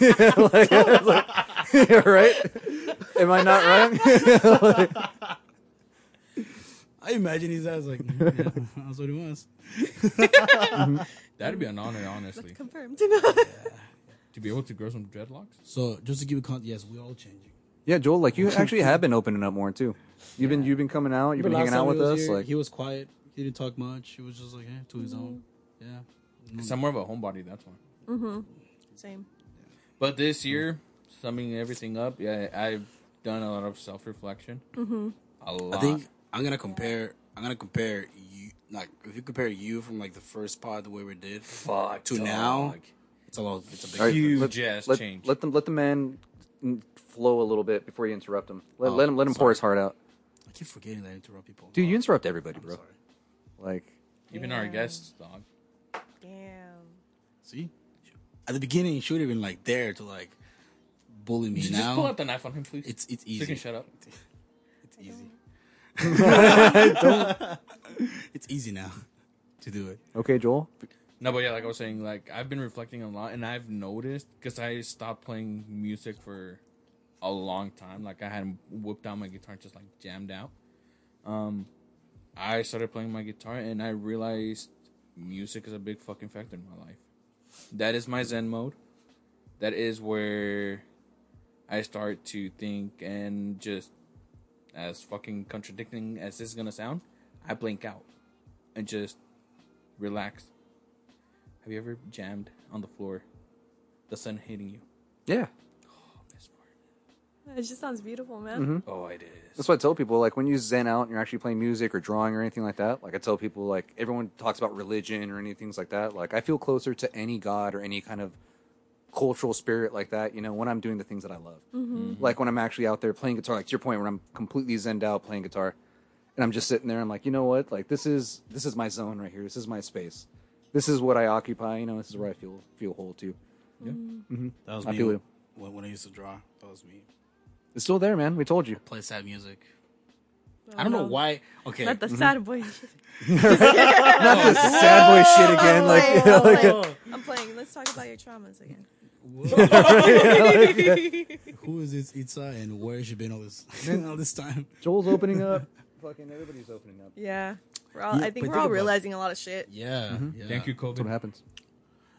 Like, like, right? Am I not right? Like, I imagine his ass like, yeah, that's what he wants. That'd be an honor, honestly. That's confirmed. Yeah. To be able to grow some dreadlocks. So just to give you context, yes, we're all changing. Yeah, Joel, like you actually have been opening up more too. You've yeah. been you've been coming out, you've but been hanging out with us. Here, like he was quiet, he didn't talk much. He was just like, eh, to his mm-hmm. own. Yeah, mm-hmm. I'm more of a homebody. That's why. Mm-hmm. Same. Yeah. But this year, summing everything up, yeah, I've done a lot of self reflection. Mm-hmm. A lot. I think I'm gonna compare. I'm gonna compare you, like if you compare you from like the first pod the way we did Fuck to dog. now, it's a lot. It's a big right, huge let, ass let, change. Let them let the man flow a little bit before you interrupt him. Let, oh, let him let him sorry. pour his heart out. I keep forgetting that I interrupt people. Dude, you interrupt everybody, bro. Like even Damn. our guests, dog. Damn. See, at the beginning you should have been like there to like bully me. Now just pull out the knife on him, please. It's it's easy. So you can shut up. It's easy. It's easy now to do it. Okay, Joel. No, but yeah, like I was saying, like I've been reflecting a lot, and I've noticed because I stopped playing music for a long time. Like I hadn't whipped out my guitar, and just like jammed out. Um, I started playing my guitar, and I realized music is a big fucking factor in my life. That is my Zen mode. That is where I start to think and just. As fucking contradicting as this is gonna sound, I blink out and just relax. Have you ever jammed on the floor, the sun hitting you? Yeah. Oh, best part. It just sounds beautiful, man. Mm-hmm. Oh, it is. That's what I tell people. Like when you zen out and you're actually playing music or drawing or anything like that. Like I tell people, like everyone talks about religion or anything like that. Like I feel closer to any god or any kind of cultural spirit like that, you know, when I'm doing the things that I love. Mm-hmm. Mm-hmm. Like when I'm actually out there playing guitar, like to your point, when I'm completely zenned out playing guitar and I'm just sitting there, I'm like, you know what? Like this is this is my zone right here. This is my space. This is what I occupy, you know, this is where I feel feel whole too. Yeah. Mm-hmm. That was I me feel when, when I used to draw. That was me. It's still there, man. We told you. I play sad music. I don't know why. Okay. Not the sad boy shit. Not the sad boy shit again. I'm like, playing, like I'm, playing. I'm playing. Let's talk about your traumas again. Who is this Itza and where has she been all this all this time? Joel's opening up. Fucking everybody's opening up. Yeah. We're all, yeah I think we're think all realizing it. a lot of shit. Yeah. Mm-hmm. yeah. Thank you, COVID. That's what happens.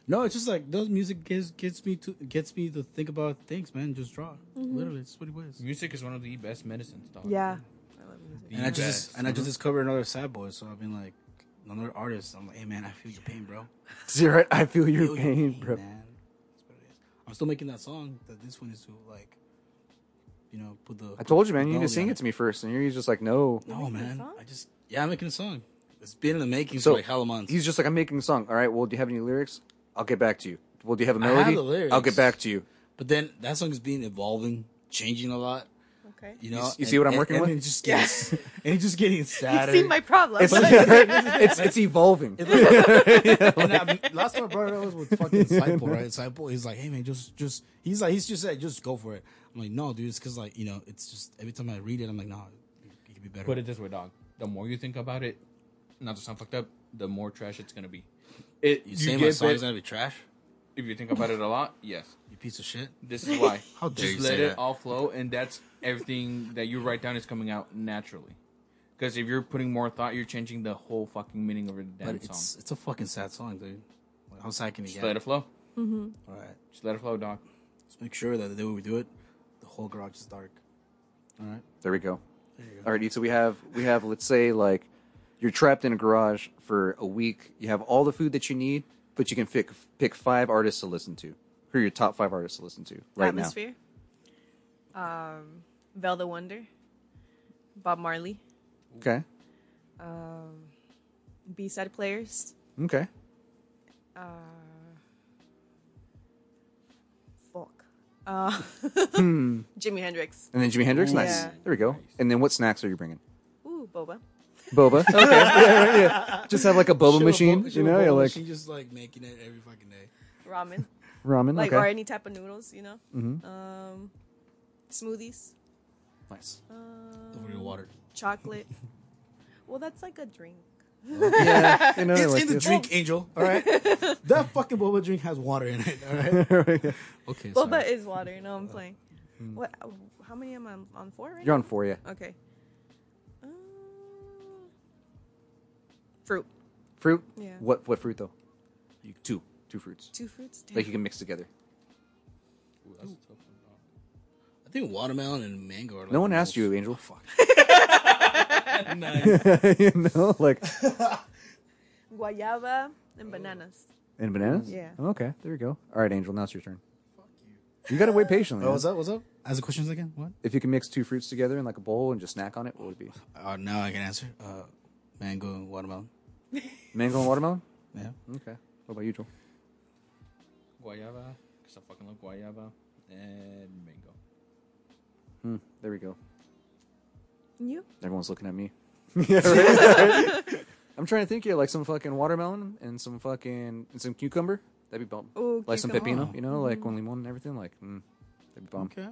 No, it's just like those music gets gets me to gets me to think about things, man. Just draw. Mm-hmm. Literally, it's what it was. Music is one of the best medicines, dog. Yeah. And I just and I just discovered another sad boy, so I've been like another artist. I'm like, hey man, I feel your pain, bro. You're right. I feel your, I feel pain, your pain, bro. Man. That's what it is. I'm still making that song. That this one is to like, you know, put the. I told you, man. You need to sing it to me first, and you're just like, no, no, man. I just yeah, I'm making a song. It's been in the making so, for like hella months. He's just like, I'm making a song. All right. Well, do you have any lyrics? I'll get back to you. Well, do you have a melody? I have the lyrics. I'll get back to you. But then that song has been evolving, changing a lot. Okay. You know, you, you and, see what I'm and, working and with? It's just yes. Getting, and it's just getting sadder. You see my problem. It's, it's, it's evolving. yeah, and I, last time I brought it up was with fucking Cypher, right? Cypher, he's like, hey man, just, just, he's like, he's just like, just go for it. I'm like, no, dude, it's because like, you know, it's just every time I read it, I'm like, nah, it could be better. Put it this way, dog. The more you think about it, not to sound fucked up, the more trash it's gonna be. It. You, you say my song's gonna be trash? If you think about it a lot, yes. You piece of shit. This is why. How dare you say that? Just let it all flow, and that's everything that you write down is coming out naturally. Because if you're putting more thought, you're changing the whole fucking meaning of the damn but it's, song. It's a fucking sad song, dude. Like, how sad can you get? Just let it flow. Mm-hmm. All right. Just let it flow, dog. Just make sure that the day we do it, the whole garage is dark. All right. There we go. There you go. All right, so we have, we have, let's say, like, you're trapped in a garage for a week. You have all the food that you need. But you can pick pick five artists to listen to. Who are your top five artists to listen to right Atmosphere, now? Um, Vel the Wonder, Bob Marley. Okay. Um, B-side players. Okay. Uh, fuck. Uh, hmm. Jimi Hendrix. And then Jimi Hendrix, nice. Yeah. There we go. And then what snacks are you bringing? Ooh, boba. Boba. Okay. Yeah, right, yeah. Just have like a boba show machine. A boba, you know, you're like. She's just like making it every fucking day. Ramen. Ramen, like, okay. Or any type of noodles, you know? Mm-hmm. Um, smoothies. Nice. Um, over your water. Chocolate. Well, that's like a drink. Yeah, you know, it's like in the this. drink, Angel. All right, that fucking boba drink has water in it. All right. Okay. Boba sorry. is water. No, I'm playing. Mm. What? How many am I on? Four. Right you're now? on four, yeah. Okay. Fruit. Fruit? Yeah. What what fruit though? You, two. Two fruits. Two fruits? Damn. Like you can mix together. Ooh, that's Ooh. a tough one. I think watermelon and mango are like No one asked you, Angel. Oh, fuck. Nice. You know, like guayaba and bananas. And bananas? Yeah. Oh, okay, there you go. All right, Angel, now it's your turn. Fuck you. You gotta wait patiently. Oh, what's up? What's up? Ask the questions again. What? If you can mix two fruits together in like a bowl and just snack on it, what would it be? Uh, now I can answer. Uh Mango and watermelon. Mango and watermelon? Yeah. Okay. What about you, Joel? Guayaba, because I fucking love guayaba, and mango. Hmm. There we go. And you? Everyone's looking at me. Yeah, right? Right? I'm trying to think here, like some fucking watermelon and some fucking and some cucumber. That'd be bomb. Ooh, like some pepino, you know, mm. like one limon and everything. Like, mm, that'd be bomb. Okay.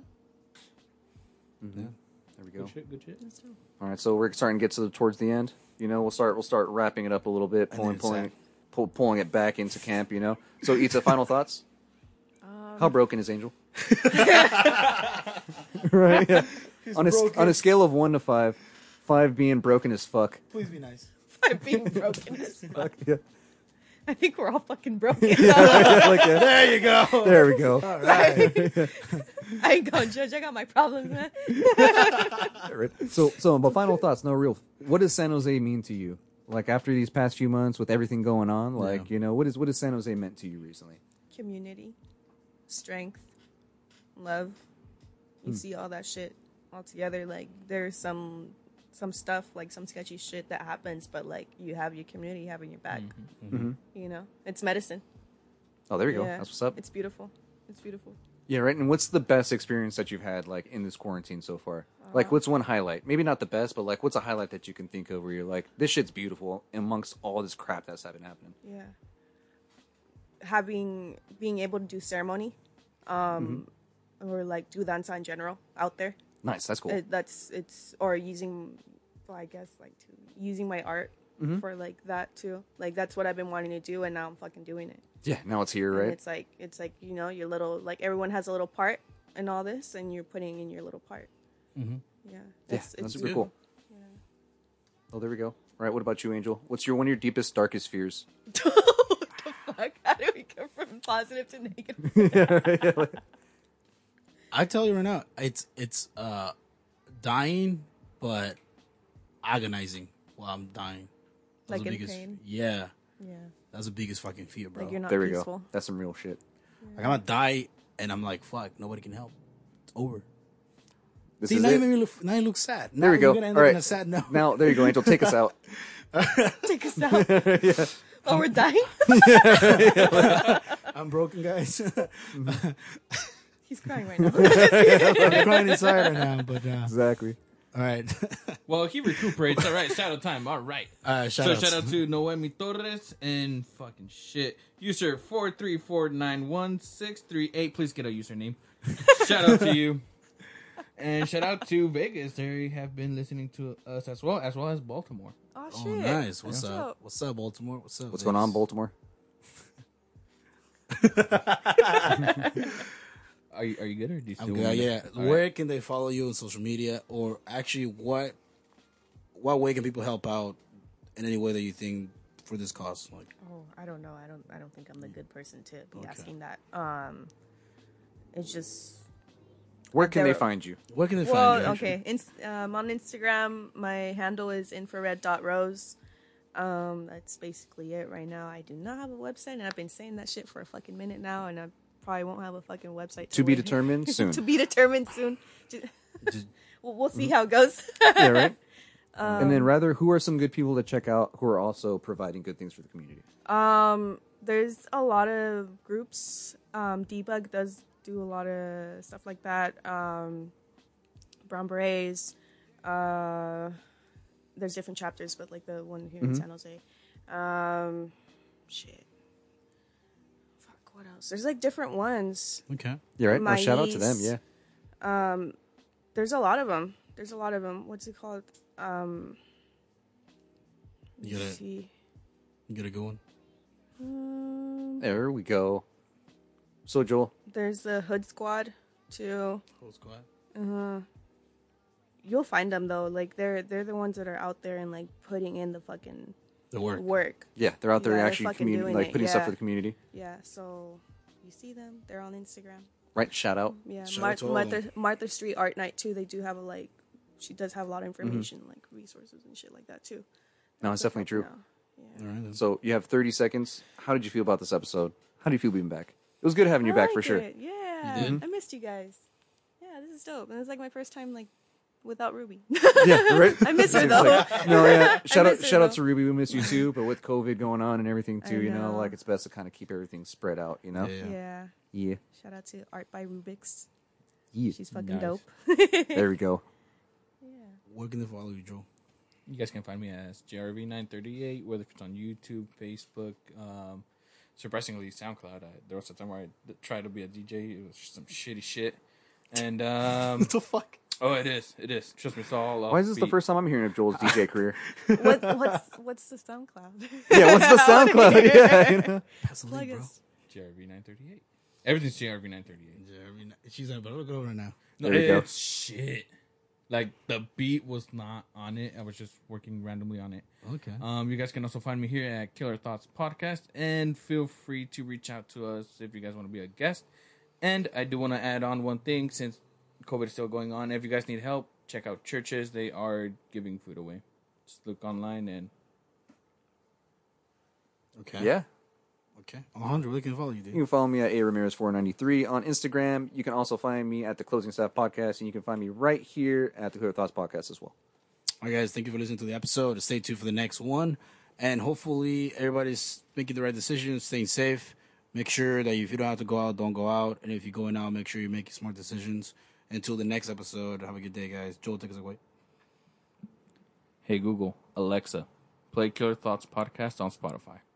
Mm-hmm. Yeah. There we go. Good shit. Good shit. All right, so we're starting to get to the, towards the end. You know, we'll start. We'll start wrapping it up a little bit, pulling, pulling, pull, pulling it back into camp. You know. So, Itza, final thoughts. Um, How broken is Angel? Right. Yeah. On a broken. on a scale of one to five, five being broken as fuck. Please be nice. Five being broken as fuck. Yeah. I think we're all fucking broken. Yeah, yeah, like, yeah. There you go. There we go. All right. I ain't gonna judge. I got my problems, man. so, so, but final thoughts. No real. What does San Jose mean to you? Like after these past few months with everything going on, like yeah. you know, what is what has San Jose meant to you recently? Community, strength, love. You hmm. see all that shit all together. Like there's some. Some stuff, like some sketchy shit that happens, but like you have your community having your back. Mm-hmm. Mm-hmm. You know, it's medicine. Oh, there we go. Yeah. That's what's up. It's beautiful. It's beautiful. Yeah, right. And what's the best experience that you've had like in this quarantine so far? Uh, like, what's one highlight? Maybe not the best, but like, what's a highlight that you can think of where you're like, this shit's beautiful amongst all this crap that's been happening? Yeah. Having being able to do ceremony, um, mm-hmm. or like do danza in general out there. Nice, that's cool. It, that's it's or using, well, I guess like to, using my art mm-hmm. for like that too. Like that's what I've been wanting to do, and now I'm fucking doing it. Yeah, now it's here, right? And it's like it's like you know your little like everyone has a little part in all this, and you're putting in your little part. Mm-hmm. Yeah, that's, yeah, it's that's really cool. Yeah. Oh, there we go. All right, what about you, Angel? What's your one of your deepest, darkest fears? What the fuck? How do we go from positive to negative? yeah, yeah, like, I tell you right now, it's it's uh, dying, but agonizing while I'm dying. That's like the in biggest, pain? Yeah. Yeah. That's the biggest fucking fear, bro. Like you're not there peaceful. We go. That's some real shit. Yeah. Like I'm going to die, and I'm like, fuck, nobody can help. It's over. This See, is now, it. You make me look, now you look sad. Now there we go. Gonna end All up right. in a sad note. Now, there you go, Angel. Take us out. Take us out. Yeah. While we're dying? Yeah, yeah, like, I'm broken, guys. Mm-hmm. He's crying right now. I'm crying inside right now, but uh, exactly. All right. Well, he recuperates. All right, shout out time. All right. Uh, shout so outs. Shout out to Noemi Torres and fucking shit. User four three four nine one six three eight. Please get a username. Shout out to you. And shout out to Vegas. They have been listening to us as well, as well as Baltimore. Oh shit! Oh, nice. What's yeah. up? What's up, Baltimore? What's up? What's Vegas? Going on, Baltimore? Are you, are you good or do you still I'm good, yeah. All Where right. can they follow you on social media, or actually what what way can people help out in any way that you think for this cause? Like, oh, I don't know. I don't I don't think I'm the good person to be okay. asking that. Um, it's just Where can they find you? Where can they well, find you? Actually? Okay. Inst- um, on Instagram, my handle is infrared dot rose. Um, that's basically it right now. I do not have a website, and I've been saying that shit for a fucking minute now, and I've probably won't have a fucking website to be determined soon. To be determined soon. Well, we'll see how it goes. Yeah, right. Um, and then, rather, who are some good people to check out who are also providing good things for the community? Um, there's a lot of groups. Um, Debug does do a lot of stuff like that. Um, Brown Berets. Uh, there's different chapters, but like the one here mm-hmm. in San Jose. Um, shit. What else? There's like different ones. Okay. Yeah, right. Well, shout niece, out to them. Yeah. Um, there's a lot of them. There's a lot of them. What's it called? Um, you gotta, see. You got a good one. Um, there we go. So Joel. There's the Hood Squad too. Hood Squad. Uh huh. You'll find them though. Like they're they're the ones that are out there and like putting in the fucking. The work. work. Yeah, they're out there yeah, actually communi- like putting yeah. stuff for the community. Yeah, so you see them. They're on Instagram. Right, shout out. Yeah, shout Mar- out Martha, Martha Street Art Night, too. They do have a, like, she does have a lot of information, mm-hmm. like resources and shit like that, too. No, it's definitely true. Yeah. All right, then. So you have thirty seconds. How did you feel about this episode? How do you feel being back? It was good having I you back like for it. sure. Yeah, I missed you guys. Yeah, this is dope. And it's like my first time, like, without Ruby. Yeah, right. I miss her though. Like, no, yeah. Shout out, shout out to Ruby. We miss you too. But with COVID going on and everything too, know. you know, like it's best to kind of keep everything spread out. You know. Yeah. Yeah. yeah. Shout out to Art by Rubix. Yeah. She's fucking nice. dope. There we go. Yeah. Where can they follow you, Joel? You guys can find me as J R V nine thirty-eight, whether it's on YouTube, Facebook, um, surprisingly SoundCloud. I, there was a time where I tried to be a D J. It was just some shitty shit. And um, what the fuck? Oh, it is. It is. Trust me, it's all off. Why is this beat. the first time I'm hearing of Joel's D J career? what, what's what's the SoundCloud? Yeah, what's the SoundCloud? yeah, you know. Plug us. J R V nine thirty-eight. Everything's J R V nine thirty-eight. J R V. She's like, but look over now. No, there you go. Shit. Like the beat was not on it. I was just working randomly on it. Okay. Um, you guys can also find me here at Killer Thoughts Podcast, and feel free to reach out to us if you guys want to be a guest. And I do want to add on one thing, since COVID is still going on. If you guys need help, check out churches. They are giving food away. Just look online and. Okay. Yeah. Okay. Alejandro, we can follow you, dude. You can follow me at A Ramirez four ninety-three on Instagram. You can also find me at The Closing Staff Podcast, and you can find me right here at The Clear Thoughts Podcast as well. All right, guys. Thank you for listening to the episode. Stay tuned for the next one. And hopefully everybody's making the right decisions, staying safe. Make sure that if you don't have to go out, don't go out. And if you're going out, make sure you're making smart decisions. Until the next episode, have a good day, guys. Joel, take us away. Hey, Google, Alexa, play Killer Thoughts Podcast on Spotify.